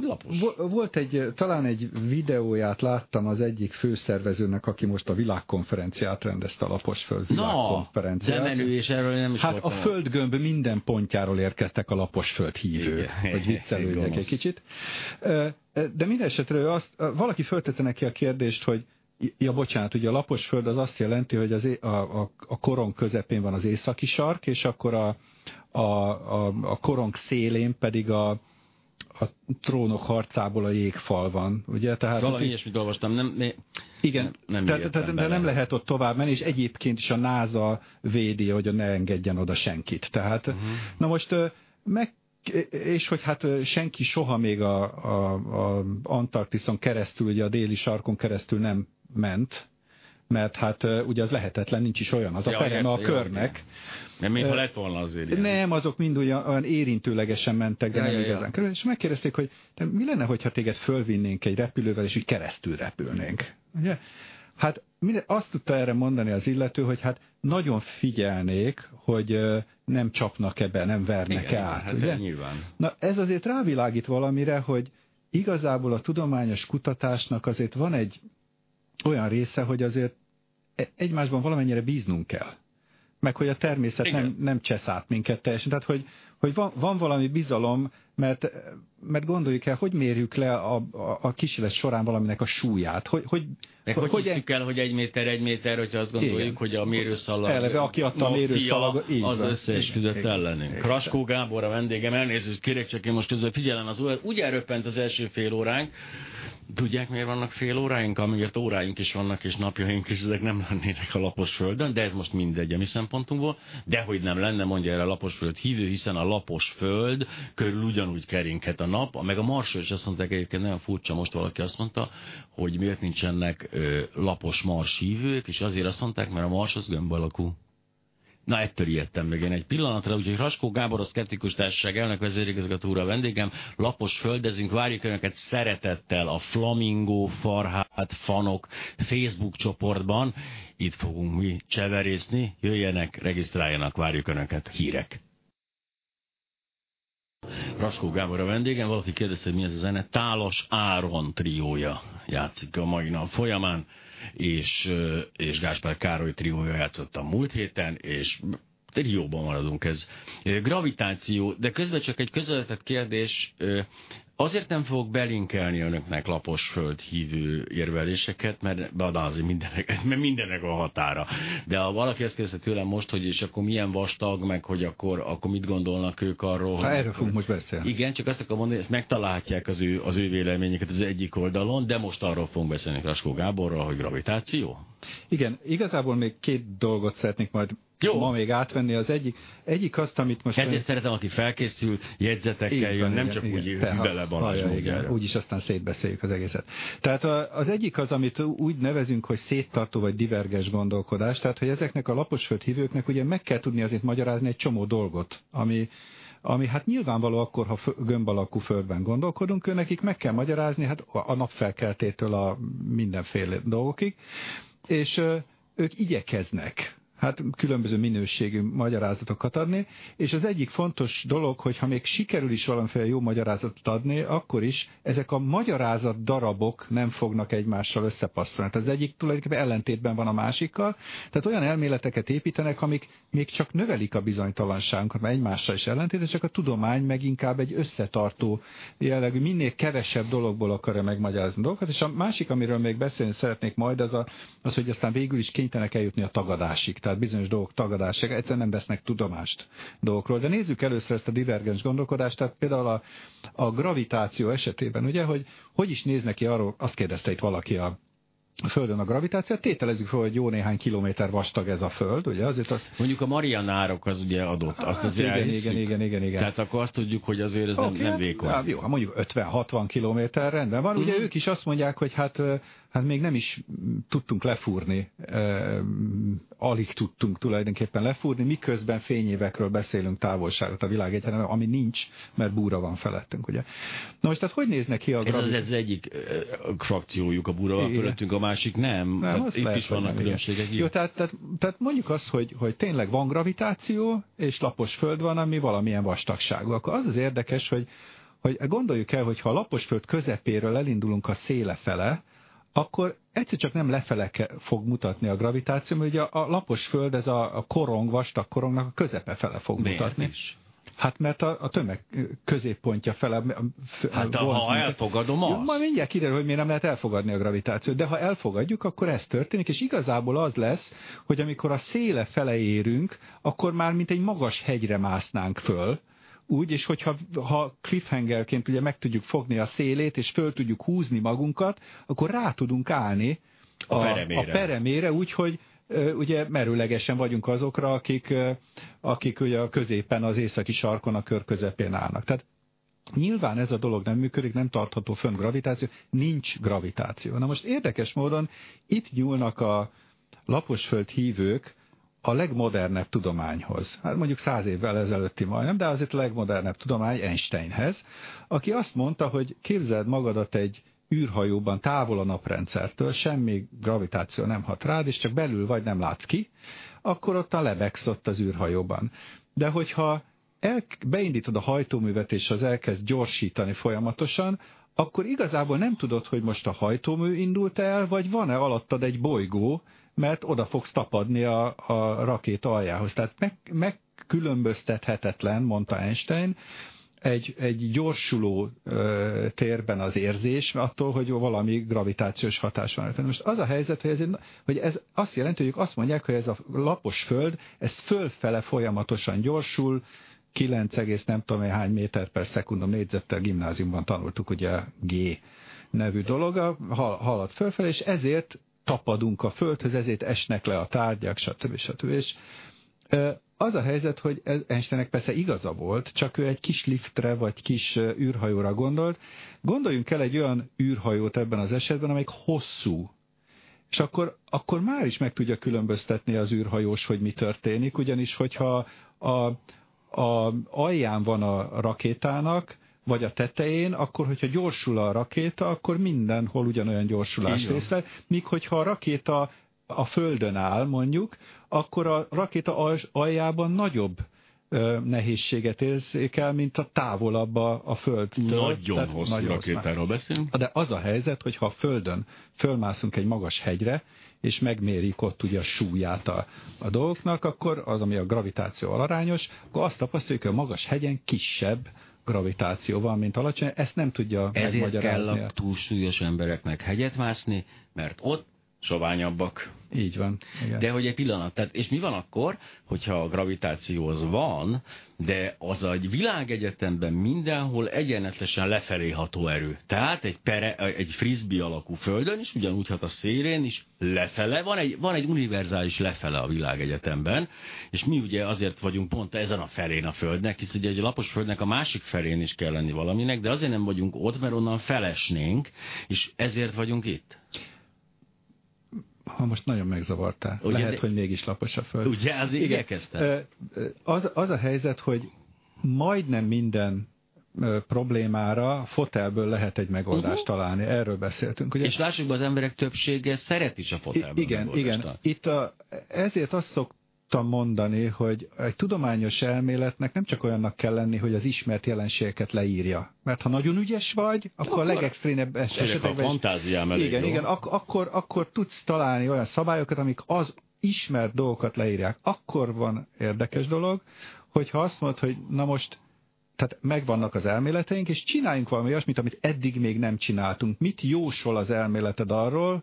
lapos. Volt talán egy videóját láttam az egyik főszervezőnek, aki most a világkonferenciát rendezte, a lapos föld világkonferenciát. Na, de menő, és erről nem is hát voltam. A földgömb minden pontjáról érkeztek a lapos föld hívők, hogy viccelődjek egy kicsit. De minden esetre valaki föltette neki a kérdést, hogy ja, bocsánat, ugye a lapos föld az azt jelenti, hogy a korong közepén van az északi sark, és akkor a korong szélén pedig a Trónok harcából a jégfal van. Ugye? Tehát valami ilyesmit olvastam. De nem lehet ott tovább menni, és egyébként is a NASA védi, hogy ne engedjen oda senkit. Tehát, na most és hogy hát senki soha még a Antarktiszon keresztül, ugye a déli sarkon keresztül nem ment, mert hát ugye az lehetetlen, nincs is olyan, az a pereme a körnek. Nem, mintha lett volna azért ilyen. Nem, azok mind olyan érintőlegesen mentek, de nem igazán körül. És megkérdezték, hogy mi lenne, hogyha téged fölvinnénk egy repülővel, és így keresztül repülnénk. Ugye? Hát azt tudta erre mondani az illető, hogy hát nagyon figyelnék, hogy nem csapnak ebbe, nem vernek át. Hát ugye? Nyilván. Na ez azért rávilágít valamire, hogy igazából a tudományos kutatásnak azért van egy olyan része, hogy azért egymásban valamennyire bíznunk kell. Meg hogy a természet nem csesz át minket teljesen. Tehát, hogy van valami bizalom, mert gondoljuk el, hogy mérjük le a kísérlet során valaminek a súlyát. Hogy hiszük el, hogy egy méter, hogyha azt gondoljuk, igen, hogy a mérőszalag... Eleve, aki adta a mérőszalag, az összeesküdött ellenünk. Raskó Gábor a vendégem, elnézést kérek, csak én most közben figyelem az óra. Úgy elröppent az első fél óránk. Tudják, miért vannak fél óráink? Amiért óráink is vannak, és napjaink is, ezek nem lennének a lapos földön, de ez most mindegy a mi szempontunkból. Dehogy nem lenne, mondja erre a lapos föld hívő, hiszen a lapos föld körül ugyanúgy keringhet a nap, meg a Marsról is azt mondták egyébként, nagyon furcsa, most valaki azt mondta, hogy miért nincsenek lapos Mars hívők, és azért azt mondták, mert a Mars az gömb alakú. Na, ettől ijedtem meg én egy pillanatra, úgyhogy Raskó Gábor, a Szkeptikus Társaság elnök vezérigazgatóra a vendégem, lapos földezünk, várjuk önöket szeretettel a Flamingo, Farhát, Fanok Facebook csoportban. Itt fogunk mi cseverészni, jöjjenek, regisztráljanak, várjuk önöket, hírek. Raskó Gábor a vendégem, valaki kérdezte, hogy mi ez a zene. Tálas Áron triója játszik a mai nap folyamán, és Gáspár Károly triója játszott a múlt héten, és trióban maradunk ez. Gravitáció, de közben csak egy közvetett kérdés, azért nem fogok belinkelni önöknek lapos földhívő érveléseket, mert mindenek a határa. De ha valaki ezt kérdezte tőlem most, hogy és akkor milyen vastag, meg hogy akkor mit gondolnak ők arról. Ha erről fogunk most beszélni. Igen, csak azt akarom mondani, ezt megtalálhatják az ő véleményeket az egyik oldalon, de most arról fogunk beszélni Raskó Gáborral, hogy gravitáció? Igen, igazából még két dolgot szeretnék majd ma még átvenni. Az egyik azt, amit most... Ezért szeretem, aki felkészül, jegyzetekkel jön, nem csak úgy bele Balázs módjára. Úgyis aztán szétbeszéljük az egészet. Tehát az egyik az, amit úgy nevezünk, hogy széttartó vagy diverges gondolkodás, tehát hogy ezeknek a laposföld hívőknek ugye meg kell tudni azért magyarázni egy csomó dolgot, ami hát nyilvánvaló akkor, ha gömb alakú földben gondolkodunk, nekik meg kell magyarázni hát a napfelkeltétől a mindenféle dolgokig, és ők igyekeznek hát különböző minőségű magyarázatokat adni, és az egyik fontos dolog, hogy ha még sikerül is valamiféle jó magyarázatot adni, akkor is ezek a magyarázat darabok nem fognak egymással összepasszolni. Tehát az egyik tulajdonképpen ellentétben van a másikkal, tehát olyan elméleteket építenek, amik még csak növelik a bizonytalanságunkat, mert egymással is ellentétesek, a tudomány meg inkább egy összetartó jellegű, minél kevesebb dologból akarja megmagyarázni dolgokat, és a másik, amiről még beszélni szeretnék majd, az hogy aztán végül is kénytelenek eljutni a tagadásig. Tehát bizonyos dolgok tagadása, egyszerűen nem vesznek tudomást dolgokról. De nézzük először ezt a divergens gondolkodást, tehát például a gravitáció esetében, ugye, hogy is néz neki arról, azt kérdezte itt valaki a Földön a gravitáció, tételezzük fel, hogy jó néhány kilométer vastag ez a Föld, ugye? Azért mondjuk a Mariana-árok az ugye adott, azt azért elhiszük. Igen. Tehát akkor azt tudjuk, hogy azért ez nem vékony. Hát jó, mondjuk 50-60 kilométer rendben van. Ugye ők is azt mondják, hogy hát még nem is tudtunk lefúrni, alig tudtunk tulajdonképpen lefúrni, miközben fényévekről beszélünk távolságot a világ egyetemben, ami nincs, mert búra van felettünk, ugye? Na most tehát hogy néznek ki a gravitáció? Ez egyik frakciójuk, a búra van felettünk, a másik nem. Hát itt is vannak különbségek. Jó, tehát mondjuk azt, hogy tényleg van gravitáció, és lapos föld van, ami valamilyen vastagságú. Akkor az érdekes, hogy gondoljuk el, hogy ha a lapos föld közepéről elindulunk a széle fele, akkor egyszer csak nem lefele fog mutatni a gravitáció, mert ugye a lapos föld, ez a korong, vastag korongnak a közepe fele fog mutatni. Is? Hát mert a tömeg középpontja fele... Hát ha elfogadom azt... Jó, majd mindjárt kiderül, hogy miért nem lehet elfogadni a gravitációt, de ha elfogadjuk, akkor ez történik, és igazából az lesz, hogy amikor a széle fele érünk, akkor már mint egy magas hegyre másznánk föl, úgy, és hogyha cliffhangerként ugye meg tudjuk fogni a szélét, és föl tudjuk húzni magunkat, akkor rá tudunk állni a peremére, úgyhogy ugye merőlegesen vagyunk azokra, akik ugye a középen, az északi sarkon, a kör közepén állnak. Tehát nyilván ez a dolog nem működik, nem tartható fönn gravitáció, nincs gravitáció. Na most érdekes módon itt nyúlnak a laposföld hívők a legmodernebb tudományhoz. Hát mondjuk 100 évvel ezelőtti majdnem, de azért a legmodernebb tudomány, Einsteinhez, aki azt mondta, hogy képzeld magadat egy űrhajóban távol a naprendszertől, semmi gravitáció nem hat rád, és csak belül vagy, nem látsz ki, akkor ott a lebegsz ott az űrhajóban. De hogyha beindítod a hajtóművet, és az elkezd gyorsítani folyamatosan, akkor igazából nem tudod, hogy most a hajtómű indult el, vagy van-e alattad egy bolygó, mert oda fogsz tapadni a rakéta aljához. Tehát megkülönböztethetetlen, mondta Einstein, egy gyorsuló térben az érzés attól, hogy valami gravitációs hatás van. Most az a helyzet, hogy ez azt jelenti, hogy azt mondják, hogy ez a lapos föld, ez fölfele folyamatosan gyorsul, 9, nem tudom hány méter per szekundum négyzettel, gimnáziumban tanultuk, ugye a G nevű dolog, halad fölfele, és ezért tapadunk a földhöz, ezért esnek le a tárgyak, stb. És az a helyzet, hogy Einsteinnek persze igaza volt, csak ő egy kis liftre vagy kis űrhajóra gondolt. Gondoljunk el egy olyan űrhajót ebben az esetben, amelyik hosszú. És akkor már is meg tudja különböztetni az űrhajós, hogy mi történik, ugyanis hogyha a alján van a rakétának, vagy a tetején, akkor, hogyha gyorsul a rakéta, akkor mindenhol ugyanolyan gyorsulást észlel, míg hogyha a rakéta a földön áll, mondjuk, akkor a rakéta aljában nagyobb nehézséget érzékel, mint a távolabb a földtől. Nagyon hosszú rakétáról beszélünk. De az a helyzet, hogy ha a földön fölmászunk egy magas hegyre, és megmérik ott ugye a súlyát a dolgoknak, akkor az, ami a gravitáció arányos, akkor azt tapasztaljuk, hogy a magas hegyen kisebb gravitációval, mint alacsony. Ezt nem tudja megmagyarázni. Ezért kell a túlsúlyos embereknek hegyet mászni, mert ott soványabbak. Így van. Igen. De hogy egy pillanat, tehát, és mi van akkor, hogyha a gravitáció az van, de az a világegyetemben mindenhol egyenletesen lefelé ható erő. Tehát egy frisbee alakú földön is, ugyanúgy hat a szélén is lefele, van egy univerzális lefele a világegyetemben, és mi ugye azért vagyunk pont ezen a felén a földnek, hisz ugye egy lapos földnek a másik felén is kell lenni valaminek, de azért nem vagyunk ott, mert onnan felesnénk, és ezért vagyunk itt. Ha most nagyon megzavartál. Ugye, lehet, hogy mégis lapos a föld. Ugye, azért igyekeztem. Az a helyzet, hogy majdnem minden problémára fotelből lehet egy megoldást találni. Erről beszéltünk. Ugye? És lássuk be, az emberek többsége szeret is a fotelből megoldást. Itt ezért azt szoktam mondani, hogy egy tudományos elméletnek nem csak olyannak kell lenni, hogy az ismert jelenségeket leírja. Mert ha nagyon ügyes vagy, akkor a legextrémebb esetekben... A fantáziám elég. Igen, akkor tudsz találni olyan szabályokat, amik az ismert dolgokat leírják. Akkor van érdekes dolog, hogyha azt mondod, hogy na most, tehát megvannak az elméleteink, és csináljunk valami olyasmit, amit eddig még nem csináltunk. Mit jósol az elméleted arról,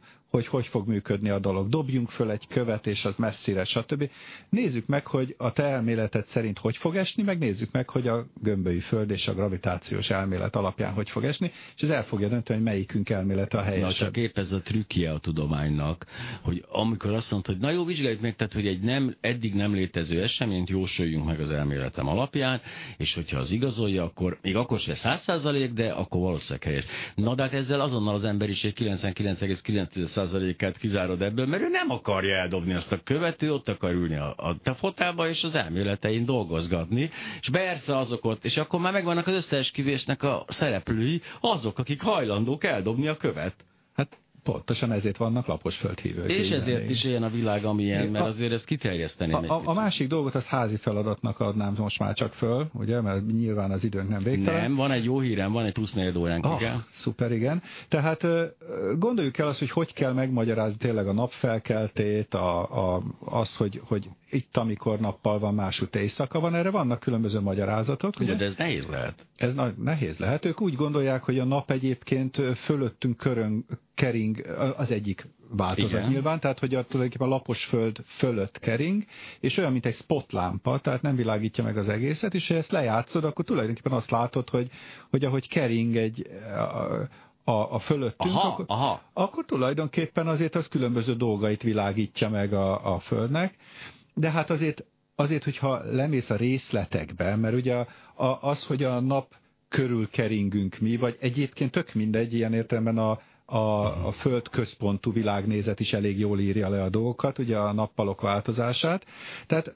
hogy fog működni a dolog? Dobjunk föl egy követ, és az messzire, stb. Nézzük meg, hogy a te elméleted szerint hogy fog esni, meg nézzük meg, hogy a gömbölyű föld és a gravitációs elmélet alapján hogy fog esni, és ez el fogja dönteni, hogy melyikünk elmélete a helyesebb. Na, csak épp ez a trükkje a tudománynak, hogy amikor azt mondod, hogy na jó, vizsgáljuk meg, tehát, hogy egy eddig nem létező eseményt jósoljunk meg az elméletem alapján, és hogyha az igazolja, akkor még akkor sem 100%, de akkor valószínűleg helyes. Na, de hát ezzel azonnal az emberiség 99,9%-át kizárod ebből, mert ő nem akarja eldobni azt a követ, ott akar ülni a te fotába, és az elméletein dolgozgatni, és persze azok ott, és akkor már megvannak az összeesküvésnek a szereplői, azok, akik hajlandók eldobni a követ. Hát pontosan ezért vannak lapos földhívők. És igen, ezért is ilyen a világ, amilyen, mert azért ezt kiterjeszteném. A másik dolgot azt házi feladatnak adnám most már csak föl, ugye, mert nyilván az időnk nem végtelen. Nem, van egy jó hírem, van egy plusz 4 óránk. Szuper, igen. Tehát gondoljuk el azt, hogy kell megmagyarázni tényleg a napfelkeltét, azt, hogy itt, amikor nappal van, másút éjszaka van, erre vannak különböző magyarázatok. Ugye? De ez nehéz lehet. Ez nehéz lehet. Ők úgy gondolják, hogy a nap egyébként fölöttünk kering, az egyik változat. Igen. Nyilván, tehát hogy tulajdonképpen a lapos föld fölött kering, és olyan, mint egy spotlámpa, tehát nem világítja meg az egészet, és ha ezt lejátszod, akkor tulajdonképpen azt látod, hogy ahogy kering egy... A fölöttünk, akkor tulajdonképpen azért az különböző dolgait világítja meg a Földnek, de hát azért, hogyha lemész a részletekbe, mert ugye az, hogy a nap körül keringünk mi, vagy egyébként tök mindegy, ilyen értelemben a Föld központú világnézet is elég jól írja le a dolgokat, ugye a nappalok változását, tehát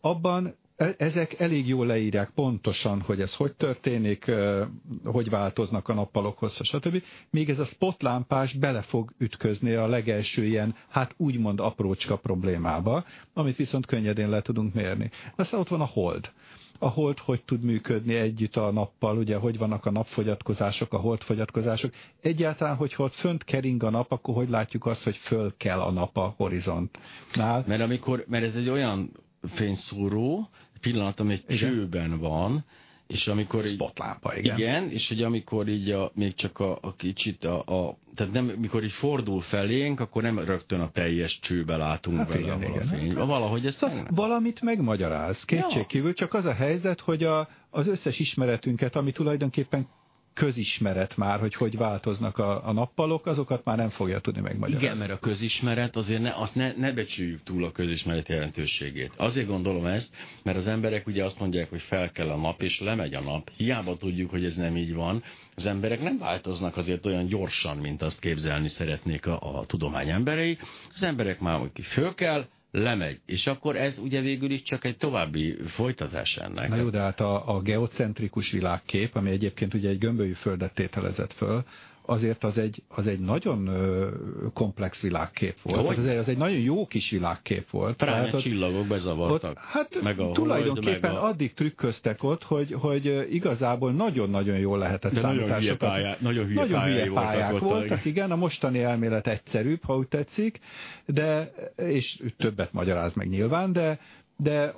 abban Ezek elég jól leírják pontosan, hogy ez hogy történik, hogy változnak a nappalokhoz, stb. Még ez a spotlámpás bele fog ütközni a legelső ilyen, hát úgymond aprócska problémába, amit viszont könnyedén le tudunk mérni. Aztán ott van a hold. A hold hogy tud működni együtt a nappal, ugye, hogy vannak a napfogyatkozások, a holdfogyatkozások. Egyáltalán, hogyha ott fönt kering a nap, akkor hogy látjuk azt, hogy föl kell a nap a horizontnál. Mert ez egy olyan fényszóró pillanat, ami egy csőben van, és amikor spotlámpa, igen. Igen, és hogy amikor így még csak a kicsit, tehát nem, mikor így fordul felénk, akkor nem rögtön a teljes csőbe látunk hát vele a valahogy ezt szóval valamit megmagyaráz, kétségkívül, csak az a helyzet, hogy az összes ismeretünket, ami tulajdonképpen közismeret már, hogy változnak a nappalok, azokat már nem fogja tudni megmagyarázni. Igen, mert a közismeret, azért ne becsüljük túl a közismeret jelentőségét. Azért gondolom ezt, mert az emberek ugye azt mondják, hogy fel kell a nap, és lemegy a nap. Hiába tudjuk, hogy ez nem így van. Az emberek nem változnak azért olyan gyorsan, mint azt képzelni szeretnék a tudomány emberei. Az emberek már, hogy ki föl kell, lemegy. És akkor ez ugye végül is csak egy további folytatás ennek. Na jó, de hát a geocentrikus világkép, ami egyébként ugye egy gömbölyű földet tételezett föl, azért az egy nagyon komplex világkép volt. Hát az egy nagyon jó kis világkép volt. Talán hát a csillagok bezavartak. Ott, hát meg a tulajdonképpen addig trükköztek ott, hogy igazából nagyon-nagyon jól lehetett számításokat. Nagyon hülye pályák voltak. Igen, a mostani elmélet egyszerűbb, ha úgy tetszik, de, és többet magyaráz meg nyilván, de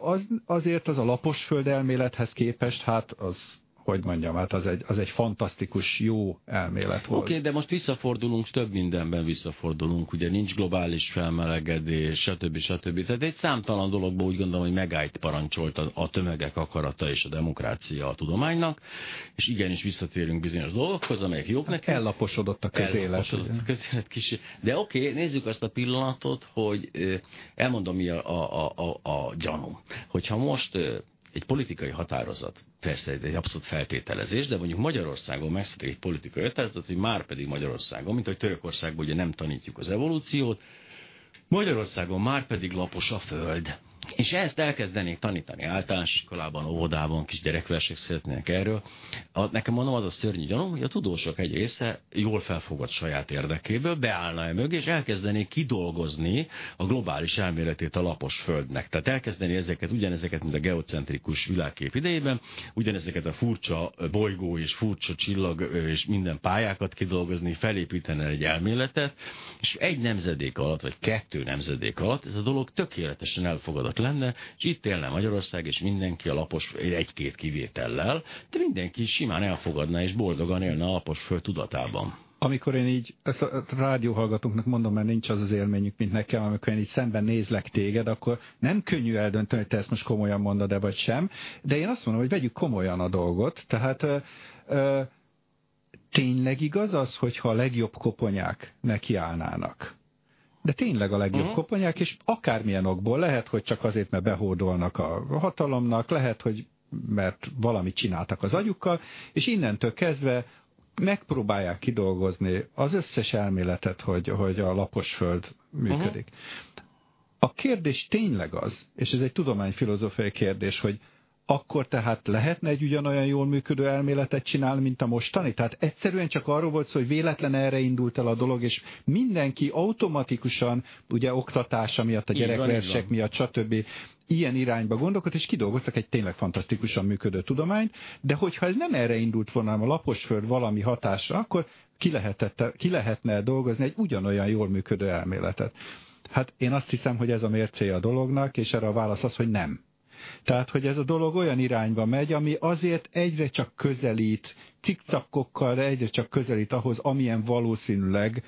azért az a lapos földelmélethez képest, hát az... Hogy mondjam, hát az egy fantasztikus, jó elmélet volt. Oké, de most visszafordulunk, több mindenben visszafordulunk, ugye nincs globális felmelegedés, stb. Tehát egy számtalan dologban úgy gondolom, hogy megállt parancsolt a tömegek akarata és a demokrácia a tudománynak, és igenis visszatérünk bizonyos dolgokhoz, amelyek jók neki. Ellaposodott a közélet. De oké, nézzük azt a pillanatot, hogy elmondom mi a gyanú. Hogyha most... Egy politikai határozat, persze egy abszolút feltételezés, de mondjuk Magyarországon megszületik egy politikai határozat, hogy már pedig Magyarországon, mint hogy Törökországban ugye nem tanítjuk az evolúciót, Magyarországon már pedig lapos a föld. És ezt elkezdenék tanítani általános iskolában, óvodában, kis gyerekversek születnének erről. Nekem mondom, az a szörnyű gyanúm, hogy a tudósok egy része jól felfogott saját érdekéből, beállna mögé, és elkezdenék kidolgozni a globális elméletét a lapos földnek. Tehát elkezdeni ugyanezeket, mint a geocentrikus világkép idejében, ugyanezeket a furcsa bolygó és furcsa csillag és minden pályákat kidolgozni, felépíteni egy elméletet, és egy nemzedék alatt, vagy kettő nemzedék alatt ez a dolog tökéletesen elfogadott lenne, és itt élne Magyarország, és mindenki a lapos, egy-két kivétellel, de mindenki simán elfogadná, és boldogan élne a lapos föld tudatában. Amikor én így, ezt a rádióhallgatóknak mondom, mert nincs az élményük, mint nekem, amikor én így szemben nézlek téged, akkor nem könnyű eldönteni, hogy te ezt most komolyan mondod-e, vagy sem, de én azt mondom, hogy vegyük komolyan a dolgot, tehát... tényleg igaz az, hogyha a legjobb koponyák nekiállnának? De tényleg a legjobb koponyák, és akármilyen okból, lehet, hogy csak azért, mert behódolnak a hatalomnak, lehet, hogy mert valamit csináltak az agyukkal, és innentől kezdve megpróbálják kidolgozni az összes elméletet, hogy a lapos föld működik. A kérdés tényleg az, és ez egy tudományfilozófiai kérdés, hogy akkor tehát lehetne egy ugyanolyan jól működő elméletet csinálni, mint a mostani? Tehát egyszerűen csak arról volt szó, hogy véletlen erre indult el a dolog, és mindenki automatikusan, ugye oktatása miatt, a gyerekversek miatt, stb. Ilyen irányba gondolkodott, és kidolgoztak egy tényleg fantasztikusan működő tudományt, de hogyha ez nem erre indult volna, hanem a lapos föld valami hatásra, akkor ki lehetne dolgozni egy ugyanolyan jól működő elméletet. Hát én azt hiszem, hogy ez a mércéje a dolognak, és erre a válasz az, hogy nem. Tehát, hogy ez a dolog olyan irányba megy, ami azért egyre csak közelít, cikcakkokkal egyre csak közelít ahhoz, amilyen valószínűleg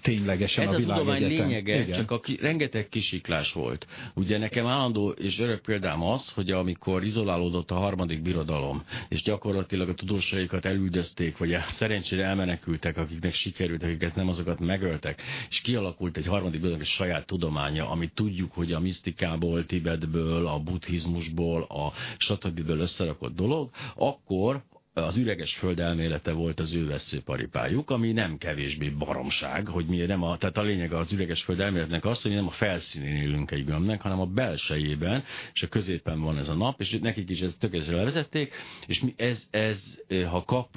ténylegesen a világegyetem. Ez a tudomány lényege, igen. Csak rengeteg kisiklás volt. Ugye nekem állandó és örök példám az, hogy amikor izolálódott a harmadik birodalom, és gyakorlatilag a tudósaikat elüldözték, vagy szerencsére elmenekültek, akiknek sikerült, akiket nem, azokat megöltek, és kialakult egy harmadik birodalom saját tudománya, amit tudjuk, hogy a misztikából, Tibetből, a buddhizmusból, a stb. Összerakott dolog, akkor az üreges föld elmélete volt az ő vesszőparipájuk, ami nem kevésbé baromság, hogy mi nem tehát a lényeg az üreges föld elméletnek az, hogy nem a felszínén élünk egy gömbnek, hanem a belsejében, és a középen van ez a nap, és nekik is ezt tökéletesen levezették, és mi ez ha kap,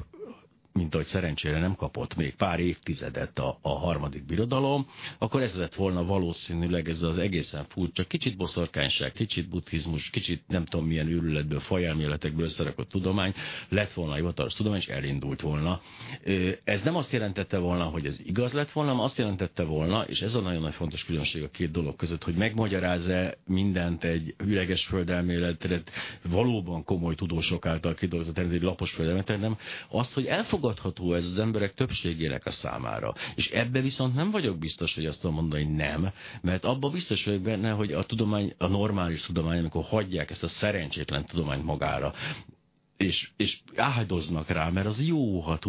mint ahogy szerencsére nem kapott még pár évtizedet a harmadik birodalom, akkor ez lett volna valószínűleg ez az egészen furcsa, kicsit boszorkányság, kicsit buddhizmus, kicsit nem tudom milyen őrületből, fajelméletekből összerakott tudomány, lett volna hivatalos tudomány, és elindult volna. Ez nem azt jelentette volna, hogy ez igaz lett volna, hanem azt jelentette volna, és ez a nagyon nagy fontos különbség a két dolog között, hogy megmagyaráz-e mindent egy üreges földelméletre, valóban komoly tudósok által kidolgozott egy lapos földelméletre, nem azt, hogy elfogadható ez az emberek többségének a számára. És ebbe viszont nem vagyok biztos, hogy azt tudom mondani, hogy nem, mert abban biztos vagyok benne, hogy a tudomány, a normális tudomány, amikor hagyják ezt a szerencsétlen tudományt magára, és áldoznak rá, mert az jó, ha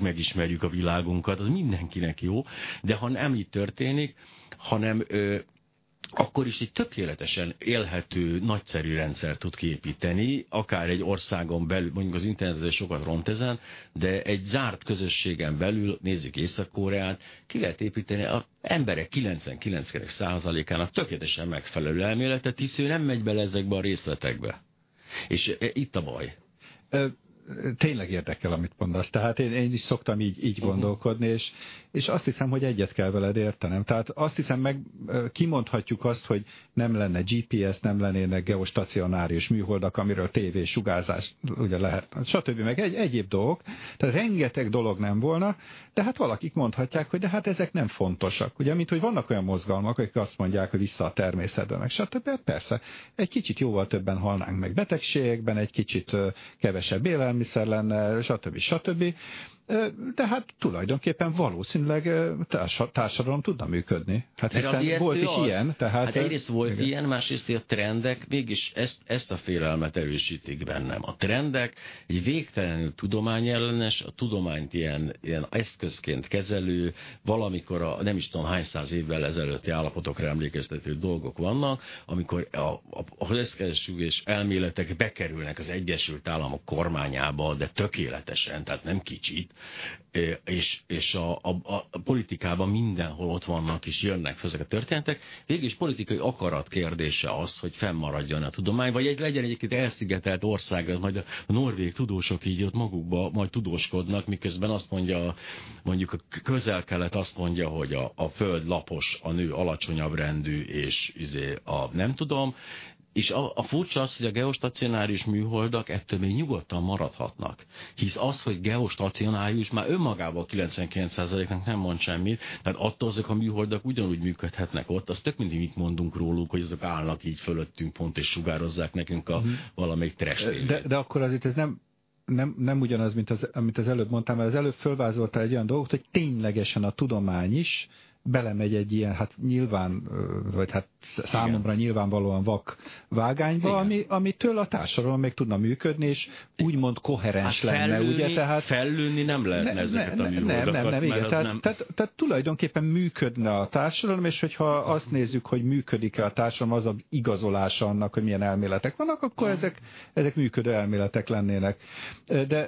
megismerjük a világunkat, az mindenkinek jó, de ha nem így történik, hanem... akkor is egy tökéletesen élhető, nagyszerű rendszer tud kiépíteni, akár egy országon belül, mondjuk az internetet sokat ront ezen, de egy zárt közösségen belül, nézzük Észak-Koreát, ki lehet építeni az emberek 99%-ának tökéletesen megfelelő elméletet, hisz ő nem megy bele ezekbe a részletekbe. És itt a baj. Tényleg érdekel, amit mondasz. Tehát én is szoktam így gondolkodni, és azt hiszem, hogy egyet kell veled értenem. Tehát azt hiszem, meg kimondhatjuk azt, hogy nem lenne GPS, nem lennének geostacionárius műholdak, amiről tévésugárzás ugye lehet, stb. Meg egyéb dolgok. Tehát rengeteg dolog nem volna, de hát valakik mondhatják, hogy de hát ezek nem fontosak. Ugye, mint hogy vannak olyan mozgalmak, akik azt mondják, hogy vissza a természetbe, meg stb. Hát persze, egy kicsit jóval többen halnánk meg betegségben, egy kicsit kevesebb élelmiszer lenne, stb. De hát tulajdonképpen valószínűleg társadalom tudna működni. Hát hiszen volt is ilyen. Tehát... Hát egyrészt volt igen. Ilyen, másrészt a trendek, mégis ezt a félelmet erősítik bennem. A trendek egy végtelenül tudományellenes, a tudományt ilyen eszközként kezelő, valamikor nem is tudom hány száz évvel ezelőtti állapotokra emlékeztető dolgok vannak, amikor a eszközsügés elméletek bekerülnek az Egyesült Államok kormányába, de tökéletesen, tehát nem kicsit, és a politikában mindenhol ott vannak és jönnek fel ezek a történetek. Végül is politikai akarat kérdése az, hogy fennmaradjon a tudomány, vagy legyen egyébként elszigetelt ország, majd a norvég tudósok így ott magukba majd tudóskodnak, miközben azt mondja, mondjuk a Közel-Kelet azt mondja, hogy a föld lapos, a nő alacsonyabb rendű, és nem tudom. És a furcsa az, hogy a geostacionárius műholdak ettől még nyugodtan maradhatnak. Hisz az, hogy geostacionárius már önmagában 99%-nak nem mond semmit, tehát attól azok a műholdak ugyanúgy működhetnek ott, az tök mindig mit mondunk róluk, hogy azok állnak így fölöttünk pont és sugározzák nekünk a valamelyik trestvényét. De akkor azért ez nem ugyanaz, amit az előbb mondtam, mert az előbb fölvázoltál egy olyan dolgot, hogy ténylegesen a tudomány is belemegy egy ilyen, hát nyilván, vagy hát számomra igen. Nyilvánvalóan vak vágányba, amitől a társadalom még tudna működni, és úgymond koherens hát lenne, ugye? Tehát fellőni nem lehetne ezeket a műholdakat. Nem, igen. Tehát tulajdonképpen működne a társadalom, és hogyha azt nézzük, hogy működik-e a társadalom, az a igazolása annak, hogy milyen elméletek vannak, akkor ezek működő elméletek lennének.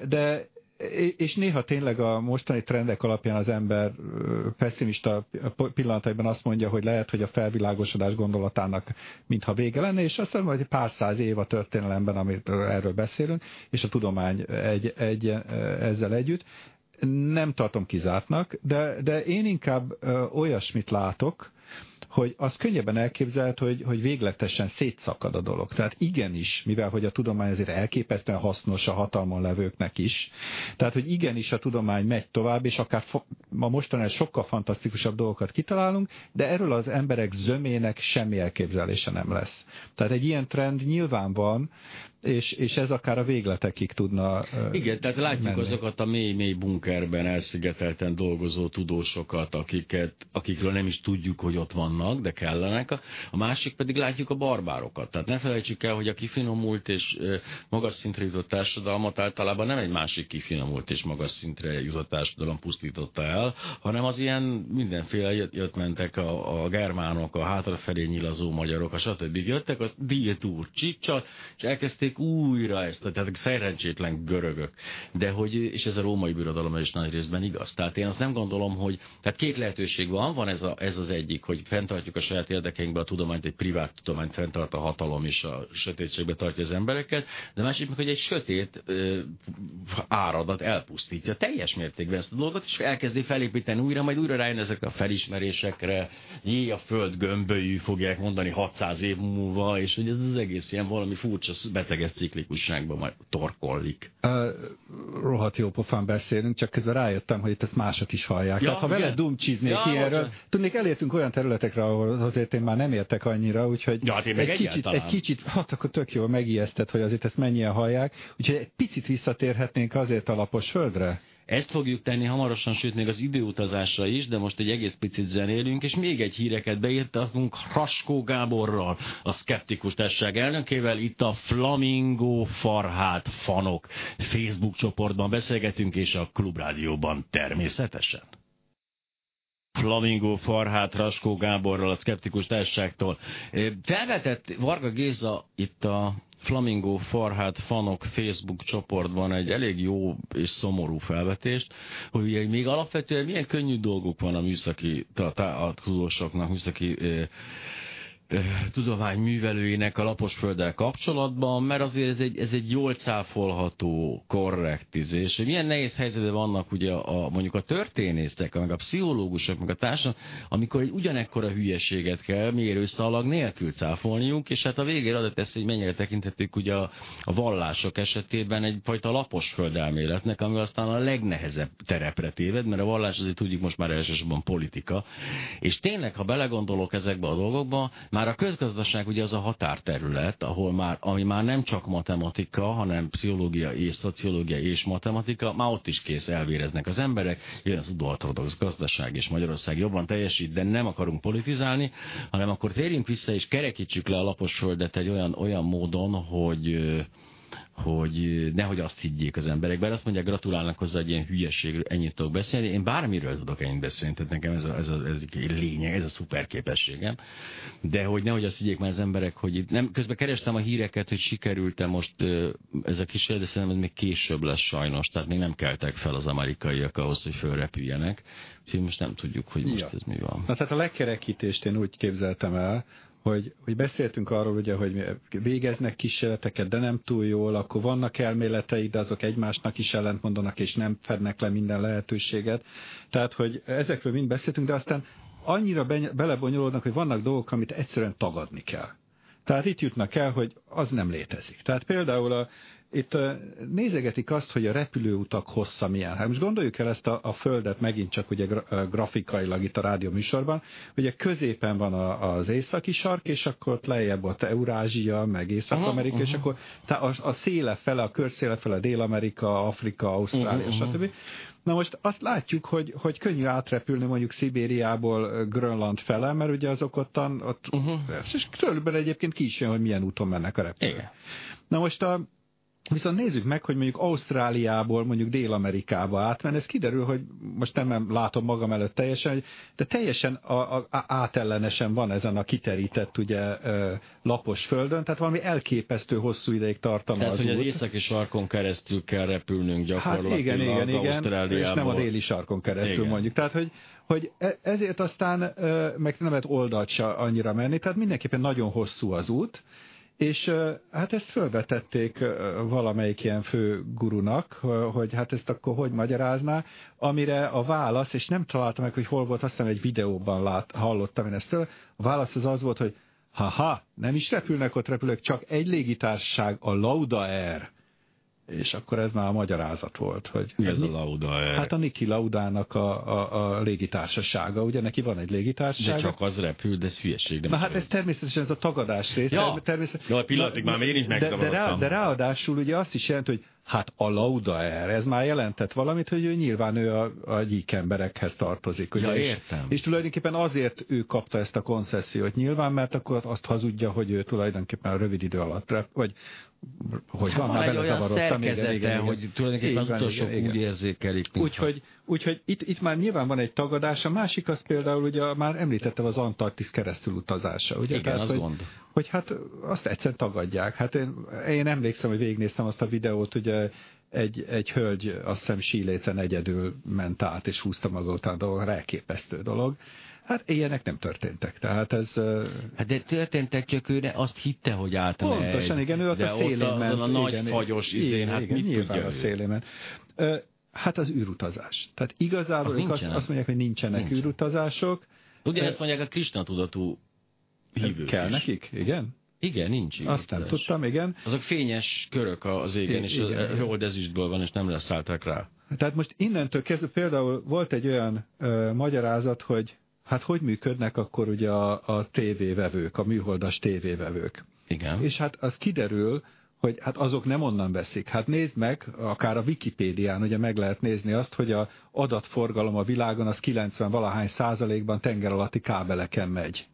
De és néha tényleg a mostani trendek alapján az ember pessimista pillanataiban azt mondja, hogy lehet, hogy a felvilágosodás gondolatának mintha vége lenne, és azt mondom, hogy pár száz év a történelemben, amit erről beszélünk, és a tudomány ezzel együtt. Nem tartom kizártnak, de én inkább olyasmit látok, hogy az könnyebben elképzelhető, hogy végletesen szétszakad a dolog. Tehát igenis, mivel hogy a tudomány azért elképesztően hasznos a hatalmon levőknek is, tehát hogy igenis a tudomány megy tovább, és akár ma mostanában sokkal fantasztikusabb dolgokat kitalálunk, de erről az emberek zömének semmi elképzelése nem lesz. Tehát egy ilyen trend nyilván van, és ez akár a végletekig tudna igen, tehát látjuk menni. Azokat a mély bunkerben elszigetelten dolgozó tudósokat, akikről nem is tudjuk, hogy ott vannak, de kellenek. A másik pedig látjuk a barbárokat. Tehát ne felejtsük el, hogy a kifinomult és magas szintre jutott társadalmat általában nem egy másik kifinomult és magas szintre jutott társadalom pusztította el, hanem az ilyen mindenféle jöttmentek a germánok, a hátrafelé nyilazó magyarok, a stb. Jöttek, a díjtúr csicsa, és elkezdték újra ezt, tehát szerencsétlen görögök. De hogy, és ez a római birodalom is nagy részben igaz. Tehát én azt nem gondolom, hogy tehát két lehetőség van ez az egyik, hogy fenntartjuk a saját érdekeinkbe a tudományt, egy privát tudományt fenntart a hatalom, és a sötétségbe tartja az embereket, de másik meg, hogy egy sötét áradat elpusztítja teljes mértékben ezt a dolgot, és elkezdi felépíteni újra, majd újra rájön ezekre a felismerésekre, jé, a föld gömbölyű, fogják mondani 600 év múlva, és hogy ez az egész ilyen valami furcsa, beteges ciklikusságban majd torkollik. Rohadt jó pofán beszélünk, csak közben rájöttem, hogy itt ezt mások is hallják. Ja, tehát, ha veled dumcsíznék ilyenről, tudnék, elértünk olyan területekre, ahol azért én már nem értek annyira, úgyhogy ja, hát egy kicsit, hát akkor tök jól megijesztett, hogy azért ezt mennyien hallják, úgyhogy egy picit visszatérhetnénk azért a lapos földre. Ezt fogjuk tenni hamarosan, sőt még az időutazásra is, de most egy egész picit zenélünk, és még egy híreket beírtunk Raskó Gáborral, a szkeptikus társaság elnökével, itt a Flamingo Farhát Fanok Facebook csoportban beszélgetünk, és a Klubrádióban természetesen. Flamingo Farhát Raskó Gáborral, a szkeptikus társaságtól. Felvetett Varga Géza itt a Flamingo Farhát Fanok Facebook csoportban egy elég jó és szomorú felvetést, hogy még alapvetően milyen könnyű dolguk van a műszaki tudósoknak, műszaki tudomány művelőinek a lapos földdel kapcsolatban, mert azért ez egy jól cáfolható korrektizés. Milyen nehéz helyzetben vannak ugye mondjuk a történészek, meg a pszichológusok, meg a társadalom, amikor egy ugyanekkora hülyeséget kell mérőszalag nélkül cáfolniuk, és hát a végére adott ezt, hogy mennyire tekintettük ugye a vallások esetében egyfajta lapos földelméletnek, ami aztán a legnehezebb terepre téved, mert a vallás azért tudjuk most már elsősorban politika. És tényleg, ha belegondolok ezekbe a dolgokba, már a közgazdaság ugye az a határterület, ahol már, ami már nem csak matematika, hanem pszichológia és szociológia és matematika, már ott is kész elvéreznek az emberek, jön az udvarortodox gazdaság, és Magyarország jobban teljesít, de nem akarunk politizálni, hanem akkor térjünk vissza és kerekítsük le a lapos földet egy olyan módon, hogy nehogy azt higgyék az emberek, bár azt mondják, gratulálnak hozzá, egy ilyen hülyeségről ennyit tudok beszélni, én bármiről tudok ennyit beszélni, tehát nekem ez egy lényeg, ez a szuperképességem, de hogy nehogy azt higgyék már az emberek, hogy itt nem, közben kerestem a híreket, hogy sikerült-e most ez a kísérlet, de szerintem ez még később lesz sajnos, tehát még nem keltek fel az amerikaiak ahhoz, hogy fölrepüljenek, úgyhogy most nem tudjuk, hogy most ja. Ez mi van. Na tehát a lekerekítést én úgy képzeltem el, hogy beszéltünk arról, ugye, hogy végeznek kísérleteket, de nem túl jól, akkor vannak elméleteik, de azok egymásnak is ellentmondanak, és nem fednek le minden lehetőséget. Tehát, hogy ezekről mind beszéltünk, de aztán annyira belebonyolódnak, hogy vannak dolgok, amit egyszerűen tagadni kell. Tehát itt jutnak el, hogy az nem létezik. Tehát például itt nézegetik azt, hogy a repülőutak hossza milyen. Hát most gondoljuk el ezt a földet megint csak ugye grafikailag itt a rádió műsorban, hogy a középen van az északi sark, és akkor ott lejjebb ott Eurázsia, meg Észak-Amerika, és akkor a széle fele, a körszéle fele, Dél-Amerika, Afrika, Ausztrália, stb. Na most azt látjuk, hogy könnyű átrepülni mondjuk Szibériából Grönland fele, mert ugye azok ott és körülbelül egyébként ki is jön, hogy milyen úton mennek a repülők. Na most viszont nézzük meg, hogy mondjuk Ausztráliából mondjuk Dél-Amerikába átmen, ez kiderül, hogy most nem látom magam előtt teljesen, de teljesen átellenesen van ezen a kiterített ugye, lapos földön, tehát valami elképesztő hosszú ideig tartana az út. Tehát, hogy az északi sarkon keresztül kell repülnünk gyakorlatilag igen, Ausztráliából. És nem a déli sarkon keresztül mondjuk. Tehát, hogy ezért aztán meg nem lehet oldalt se annyira menni, tehát mindenképpen nagyon hosszú az út. És hát ezt fölvetették valamelyik ilyen fő gurunak, hogy hát ezt akkor hogy magyarázná, amire a válasz, és nem találtam meg, hogy hol volt, aztán egy videóban hallottam én ezt tőle, a válasz az volt, hogy nem is repülnek ott repülők, csak egy légitársaság, a Lauda Air. És akkor ez már a magyarázat volt, hogy ez a Lauda Air. Hát a Niki Laudának a légitársasága, ugye neki van egy légitársasága. De csak az repül, de ez hülyeség. Nem, na hát ez természetesen ez a tagadás rész. Ja, a pillanatig már én is megzavarodtam. De ráadásul ugye azt is jelent, hogy Hát a Lauda Air, ez már jelentett valamit, hogy ő nyilván a gyík emberekhez tartozik. Ugye? Ja, értem. És tulajdonképpen azért ő kapta ezt a koncessziót nyilván, mert akkor azt hazudja, hogy ő tulajdonképpen rövid idő alatt, vagy hogy van, már belezavarodtam. Igen, hogy tulajdonképpen az utasok úgy érzékelik. Úgyhogy itt már nyilván van egy tagadás, a másik az például, ugye már említettem az Antarktisz keresztül utazása. Ugye? Igen, tehát, az gond. Hogy hát azt egyszerűen tagadják. Hát én emlékszem, hogy végignéztem azt a videót, ugye egy hölgy, azt hiszem, sílécen egyedül ment át, és húzta maga után dolog, elképesztő dolog. Hát ilyenek nem történtek, tehát ez... Hát de történtek, csak ő azt hitte, hogy állt a pontosan, megy. Igen, ő ott a szélén ment. De a nagy igen, fagyos izén, igen, hát igen, mit tudja a szélén ment. Hát az űrutazás. Tehát igazából ők azt mondják, hogy nincsenek űrutazások. Ugyanezt mondják a Krisna tudatú hívők kell is. Nekik, igen? Igen, nincs. Azt nem tudtam, igen. Azok fényes körök az égen, és a hold ezüstből van, és nem leszállták rá. Tehát most innentől kezdve például volt egy olyan magyarázat, hogy hát hogy működnek akkor ugye a tévévevők, a műholdas tévévevők. Igen. És hát az kiderül, hogy hát azok nem onnan veszik. Hát nézd meg, akár a Wikipédián ugye meg lehet nézni azt, hogy az adatforgalom a világon az 90% tengeralatti kábeleken megy.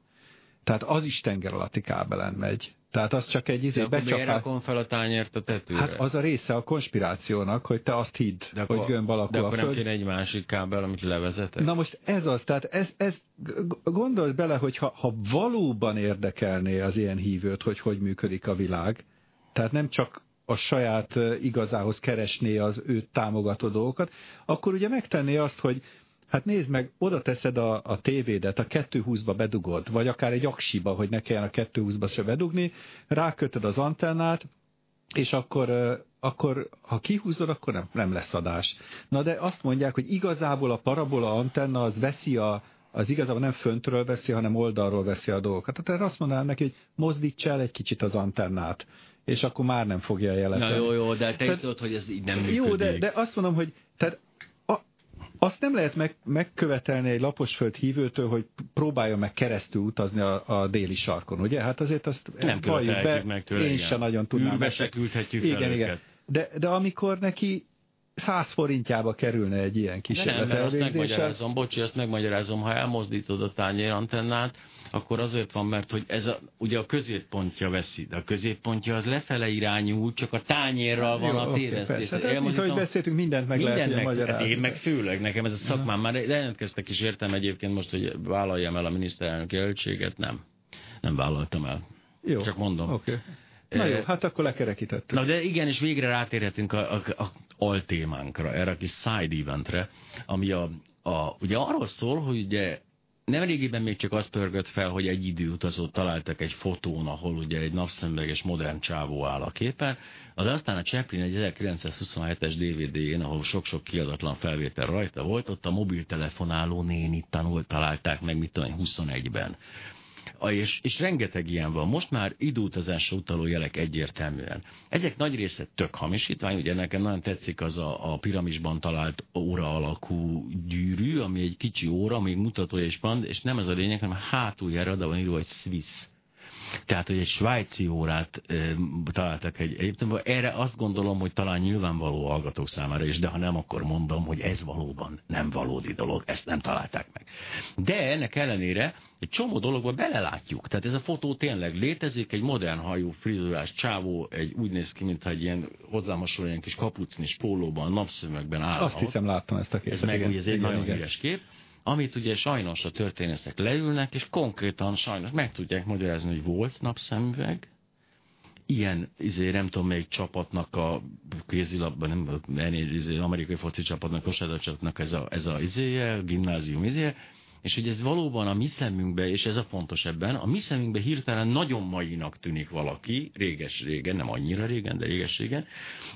Tehát az is tengeralatti kábelen megy. Tehát az csak egy becsapás. Miért rakom fel a tányért a tetőre? Hát az a része a konspirációnak, hogy te azt hidd, de hogy gömb alakul a föld. De akkor nem kéne egy másik kábel, amit levezetek? Na most ez az, tehát ez gondolj bele, hogy ha valóban érdekelné az ilyen hívőt, hogy működik a világ, tehát nem csak a saját igazához keresné az őt támogató dolgokat, akkor ugye megtenné azt, hogy hát nézd meg, oda teszed a tévédet, a 220-ba bedugod, vagy akár egy aksiba, hogy ne kelljen a 220-ba se bedugni, rákötöd az antennát, és akkor ha kihúzod, akkor nem lesz adás. Na de azt mondják, hogy igazából a parabola antenna az veszi az igazából nem föntről veszi, hanem oldalról veszi a dolgokat. Tehát azt mondanám neki, hogy mozdíts el egy kicsit az antennát, és akkor már nem fogja jelenteni. Na jó, de te is tudod, hogy ez így nem működik. Jó, de azt mondom, hogy... Tehát azt nem lehet megkövetelni egy laposföld hívőtől, hogy próbáljon meg keresztül utazni a déli sarkon, ugye? Hát azért azt nem valljuk be, meg tőle, én sem nagyon tudnám. Űrbe se küldhetjük fel őket. Igen. De amikor neki 100 forintjába kerülne egy ilyen kísérlet elvégzése... Nem, azt megmagyarázom, ha elmozdítod a tányér antennát, akkor azért van, mert hogy ez ugye a középpontja veszi, de a középpontja az lefele irányú, csak a tányérral van a téresztés. Okay, hát, mint ahogy beszéltünk, mindent meg lehet ilyen magyarázni. Én meg főleg, nekem ez a szakmám már jelentkeztek is értem egyébként most, hogy vállaljam el a miniszterelnök jelöltséget, nem vállaltam el. Jó, csak mondom. Okay. Na jó, hát akkor lekerekítettük. Na de igen, és végre rátérhetünk a altémánkra, erre a kis side eventre, ami ugye arról szól, hogy ugye nemrégiben még csak azt pörgött fel, hogy egy időutazót találtak egy fotón, ahol ugye egy napszemüveges modern csávó áll a képen, de aztán a Chaplin egy 1927-es DVD-jén, ahol sok-sok kiadatlan felvétel rajta volt, ott a mobiltelefonáló nénit találták meg, mit tudom, 21-ben. És rengeteg ilyen van. Most már időutazásra utaló jelek egyértelműen. Ezek nagy része tök hamisítvány, ugye nekem nagyon tetszik az a piramisban talált óra alakú gyűrű, ami egy kicsi óra, még mutatója is van, és nem ez a lényeg, hanem hátuljára oda van írva egy Swiss. Tehát, hogy egy svájci órát találtak egyébként, erre azt gondolom, hogy talán nyilvánvaló hallgatók számára is, de ha nem, akkor mondom, hogy ez valóban nem valódi dolog, ezt nem találták meg. De ennek ellenére egy csomó dologba belelátjuk. Tehát ez a fotó tényleg létezik, egy modern hajú, frizurás csávó, egy úgy néz ki, mintha egy ilyen hozzámosoló, ilyen kis kapucnis pólóban, napszemüvegben áll. Azt hiszem, láttam ezt a képet. Ez meg ugye ez egy nagyon híres kép, amit ugye sajnos a történészek leülnek, és konkrétan sajnos meg tudják magyarázni, hogy volt napszemüveg, ilyen, nem tudom melyik csapatnak a kézilabban, amerikai foci csapatnak, kosárlabdacsapatnak ez a gimnázium és hogy ez valóban a mi szemünkben, és ez a fontos ebben, a mi szemünkben hirtelen nagyon mainak tűnik valaki, réges-régen, nem annyira régen, de réges-régen,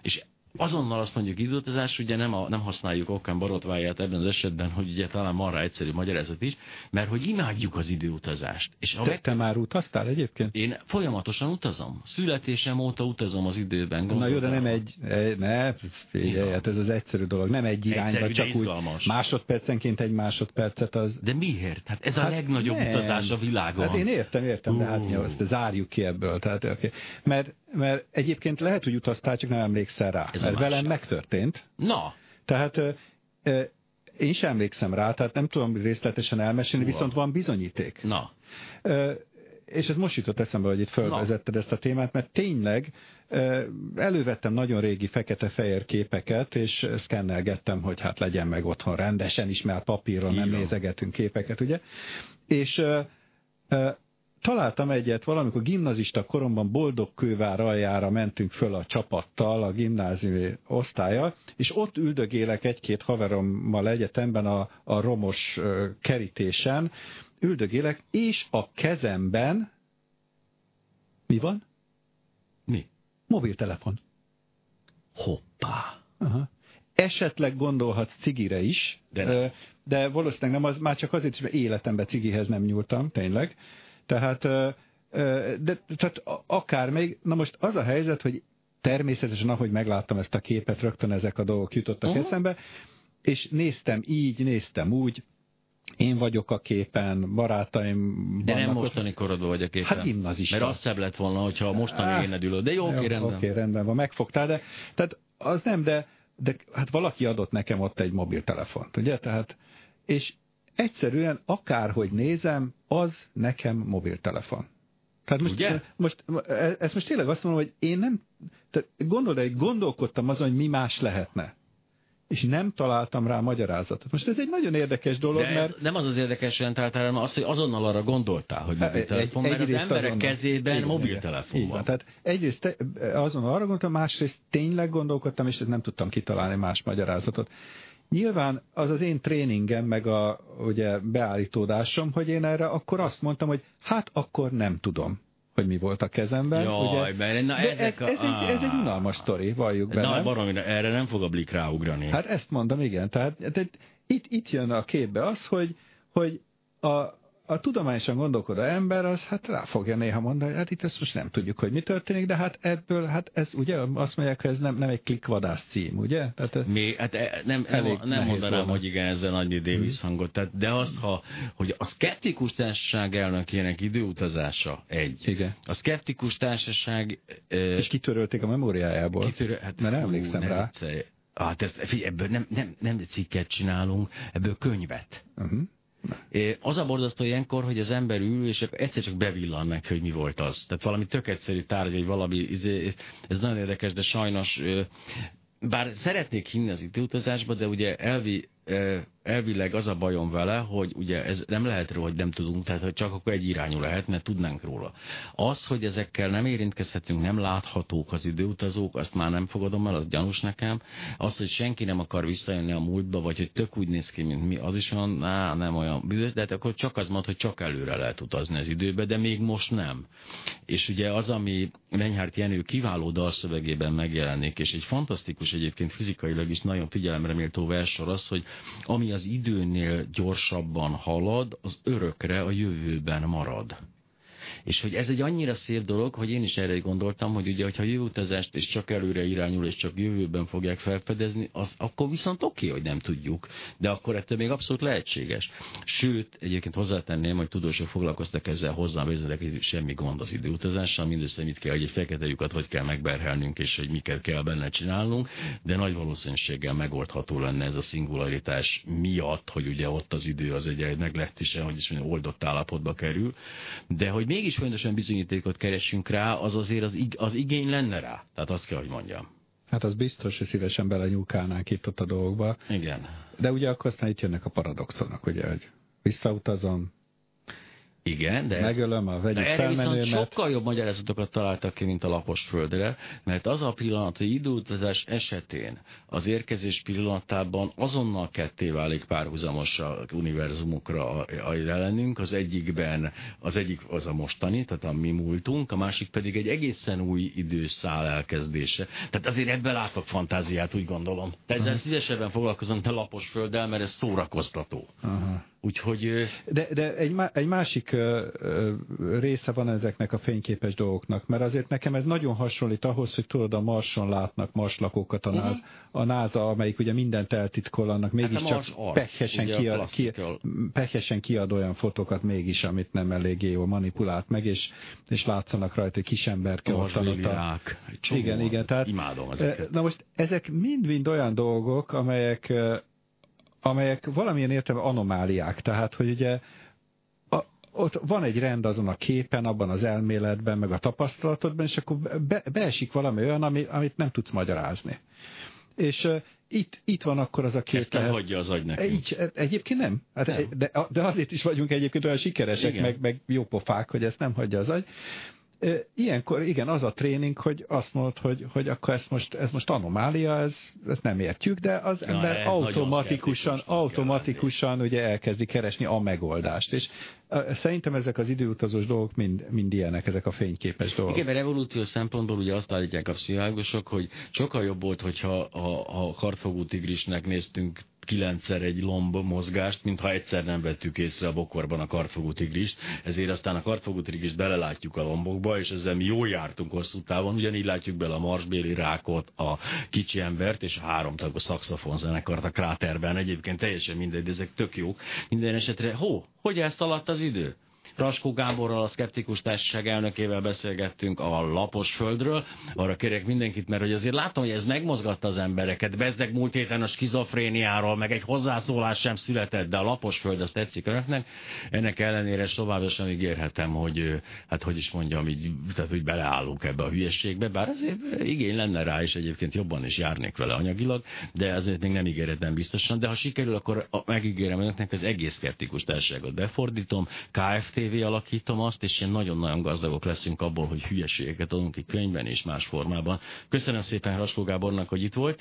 és azonnal azt mondjuk időutazás, ugye nem használjuk Occam barotváját ebben az esetben, hogy ugye talán van rá egyszerű magyarázat is, mert hogy imádjuk az időutazást. És te már utaztál egyébként? Én folyamatosan utazom. Születésem óta utazom az időben. Na jó, de nem ez az egyszerű dolog. Nem egy irányba, csak úgy másodpercenként egy másodpercet az... De miért? Hát ez a legnagyobb utazás a világon. Hát én értem, de hát mi az, de zárjuk ki ebből. Tehát, okay. Mert mert egyébként lehet, hogy utaztál, csak nem emlékszel rá. Ez mert velem megtörtént. Na. Tehát én sem emlékszem rá, tehát nem tudom részletesen elmesélni, viszont van bizonyíték. Na. És ez most jutott eszembe, hogy itt felvezetted ezt a témát, mert tényleg elővettem nagyon régi fekete-fehér képeket, és szkennelgettem, hogy hát legyen meg otthon rendesen is, mert papírra nem nézegetünk képeket, ugye? És találtam egyet, valamikor gimnazista koromban Boldogkővár aljára mentünk föl a csapattal, a gimnáziumi osztállyal, és ott üldögélek egy-két haverommal egyetemben a romos kerítésen, üldögélek, és a kezemben mi van? Mi? Mobiltelefon. Hoppá! Aha. Esetleg gondolhatsz cigire is, de valószínűleg nem, az már csak azért is, mert életemben cigihez nem nyúltam, tényleg. Tehát akár még, na most az a helyzet, hogy természetesen, ahogy megláttam ezt a képet, rögtön ezek a dolgok jutottak eszembe, és néztem így, néztem úgy, én vagyok a képen, barátaim... De nem mostani korodban vagy a képen. Hát gimnazista. Mert az szebb lett volna, hogyha a mostani éned ülöd. De jó, oké, rendben. Oké, rendben van, megfogtál, de tehát az nem, de hát valaki adott nekem ott egy mobiltelefont, ugye? Tehát, és egyszerűen akárhogy nézem, az nekem mobiltelefon. Tehát most tényleg azt mondom, hogy én nem... Tehát gondolkodtam azon, hogy mi más lehetne. És nem találtam rá magyarázatot. Most ez egy nagyon érdekes dolog, mert... Nem az az érdekesen találtál, hanem az, hogy azonnal arra gondoltál, hogy mobiltelefon, mert az emberek azonnal, kezében igen, mobiltelefon van. Tehát egyrészt azonnal arra gondoltam, másrészt tényleg gondolkodtam, és nem tudtam kitalálni más magyarázatot. Nyilván az én tréningem, meg a ugye, beállítódásom, hogy én erre akkor azt mondtam, hogy hát akkor nem tudom, hogy mi volt a kezemben. Jaj, ugye? Na ez egy unalmas sztori, valljuk be. Na, baromira, erre nem fog a blik ráugrani. Hát ezt mondom, igen. Tehát itt jön a képbe az, hogy a tudományosan gondolkodó ember az hát rá fogja néha mondani, hát itt ezt most nem tudjuk, hogy mi történik, de hát ebből, hát ez ugye azt mondják, hogy ez nem egy klikvadász cím, ugye? Tehát mi, hát nem mondanám, hogy igen, ezzel annyi Davis hangot. Tehát, de az, hogy a szkeptikus társaság elnökének időutazása egy. Igen. A szkeptikus társaság... És kitörölték a memóriájából. Hát, mert emlékszem rá. Egyszer. Hát ebből nem cikket csinálunk, ebből könyvet. Az a borzasztó ilyenkor, hogy az ember ül, és egyszer csak bevillan neki, hogy mi volt az. Tehát valami tök egyszerű tárgy, vagy valami, ez nagyon érdekes, de sajnos, bár szeretnék hinni az időutazásba, de ugye elvileg az a bajom vele, hogy ugye ez nem lehet róla, hogy nem tudunk, tehát hogy csak akkor egy irányú lehet, mert tudnánk róla. Az, hogy ezekkel nem érintkezhetünk, nem láthatók az időutazók, azt már nem fogadom el, az gyanús nekem. Az, hogy senki nem akar visszajönni a múltba, vagy hogy tök úgy néz ki, mint mi, az is olyan, nem olyan büdös, de hát akkor csak az mond, hogy csak előre lehet utazni az időbe, de még most nem. És ugye az, ami Menyhárt Jenő kiváló dalszövegében megjelenik, és egy fantasztikus, egyébként fizikailag is nagyon figyelemre méltó verssor az, hogy ami az időnél gyorsabban halad, az örökre a jövőben marad. És hogy ez egy annyira szép dolog, hogy én is erre gondoltam, hogy ugye, hogyha jövőutazást és csak előre irányul, és csak jövőben fogják felfedezni, az akkor viszont oké, hogy nem tudjuk. De akkor ettől még abszolút lehetséges. Sőt, egyébként hozzátenném, hogy tudósok foglalkoztak ezzel hozzám, hogy semmi gond az időutazással, mindössze mit kell, hogy egy fekete lyukat hogy kell megberhelnünk, és hogy miket kell benne csinálnunk, de nagy valószínűséggel megoldható lenne ez a szingularitás miatt, hogy ugye ott az idő az egy meglehetősen, hogy is mondjam, oldott állapotba kerül, de hogy mégis folyamatosan bizonyítékot keresünk rá, az azért az igény lenne rá. Tehát azt kell, hogy mondjam. Hát az biztos, hogy szívesen belenyúlkálnánk itt ott a dolgokba. Igen. De ugye akkor aztán itt jönnek a paradoxonok, ugye, hogy visszautazom. Igen, de megölöm a vegyük felmenőmet. Viszont sokkal jobb magyarázatokat találtak ki, mint a lapos földre, mert az a pillanat, hogy időutazás esetén az érkezés pillanatában azonnal ketté válik párhuzamos univerzumokra a jelenünk, az egyikben, az egyik az a mostani, tehát a mi múltunk, a másik pedig egy egészen új időszál elkezdése. Tehát azért ebben látok fantáziát, úgy gondolom. Ezzel szívesebben foglalkozom, te lapos földdel, mert ez szórakoztató. Aha. Úgyhogy... De egy másik része van ezeknek a fényképes dolgoknak, mert azért nekem ez nagyon hasonlít ahhoz, hogy tudod, a Marson látnak marslakókat a NASA, amelyik ugye mindent eltitkol, annak mégiscsak pehesen kiad olyan fotókat mégis, amit nem eléggé jól manipulált meg, és látszanak rajta, hogy kis emberke Igen, tehát imádom ezeket. Na most ezek mind-mind olyan dolgok, amelyek valamilyen értelemben anomáliák, tehát, hogy ugye ott van egy rend azon a képen, abban az elméletben, meg a tapasztalatodban, és akkor beesik valami olyan, amit nem tudsz magyarázni. És itt van akkor az a kép. Ezt elhagyja az agy nekünk. Egyébként nem. Hát nem. De azért is vagyunk egyébként olyan sikeresek, meg jó pofák, hogy ezt nem hagyja az agy. Ilyenkor igen, az a tréning, hogy azt mondod, hogy akkor ez most anomália, ezt nem értjük, de az ember automatikusan ugye elkezdi keresni a megoldást. És szerintem ezek az időutazós dolgok mind ilyenek, ezek a fényképes dolgok. Igen, mert evolúció szempontból ugye azt állítják a pszichológusok, hogy sokkal jobb volt, hogyha a kardfogú tigrisnek néztünk 9-szer egy lomb mozgást, mintha egyszer nem vettük észre a bokorban a kardfogú tigrist, ezért aztán a kardfogú tigrist belelátjuk a lombokba, és ezzel mi jól jártunk hosszú távon, ugyanígy látjuk bele a marsbéli rákot, a kicsi embert, és a háromtagú szaxofon zenekart a kráterben. Egyébként teljesen mindegy, ezek tök jó. Minden esetre, hogy elszaladt az idő? Raskó Gáborral, a Szkeptikus Társaság elnökével beszélgettünk a lapos földről. Arra kérek mindenkit, mert hogy azért látom, hogy ez megmozgatta az embereket. Bezzeg múlt héten a skizofréniáról, meg egy hozzászólás sem született, de a lapos föld, azt tetszik önöknek. Ennek ellenére továbbra sem ígérhetem, hogy hogy beleállunk ebbe a hülyeségbe, bár azért igény lenne rá, és egyébként jobban is járnék vele anyagilag, de azért még nem ígérhetem biztosan. De ha sikerül, akkor megígérem önöknek, az egész Szkeptikus Társaságot befordítom, Kft. Alakítom azt, és ilyen nagyon-nagyon gazdagok leszünk abból, hogy hülyeségeket adunk ki könyvben és más formában. Köszönöm szépen Raskó Gábornak, hogy itt volt.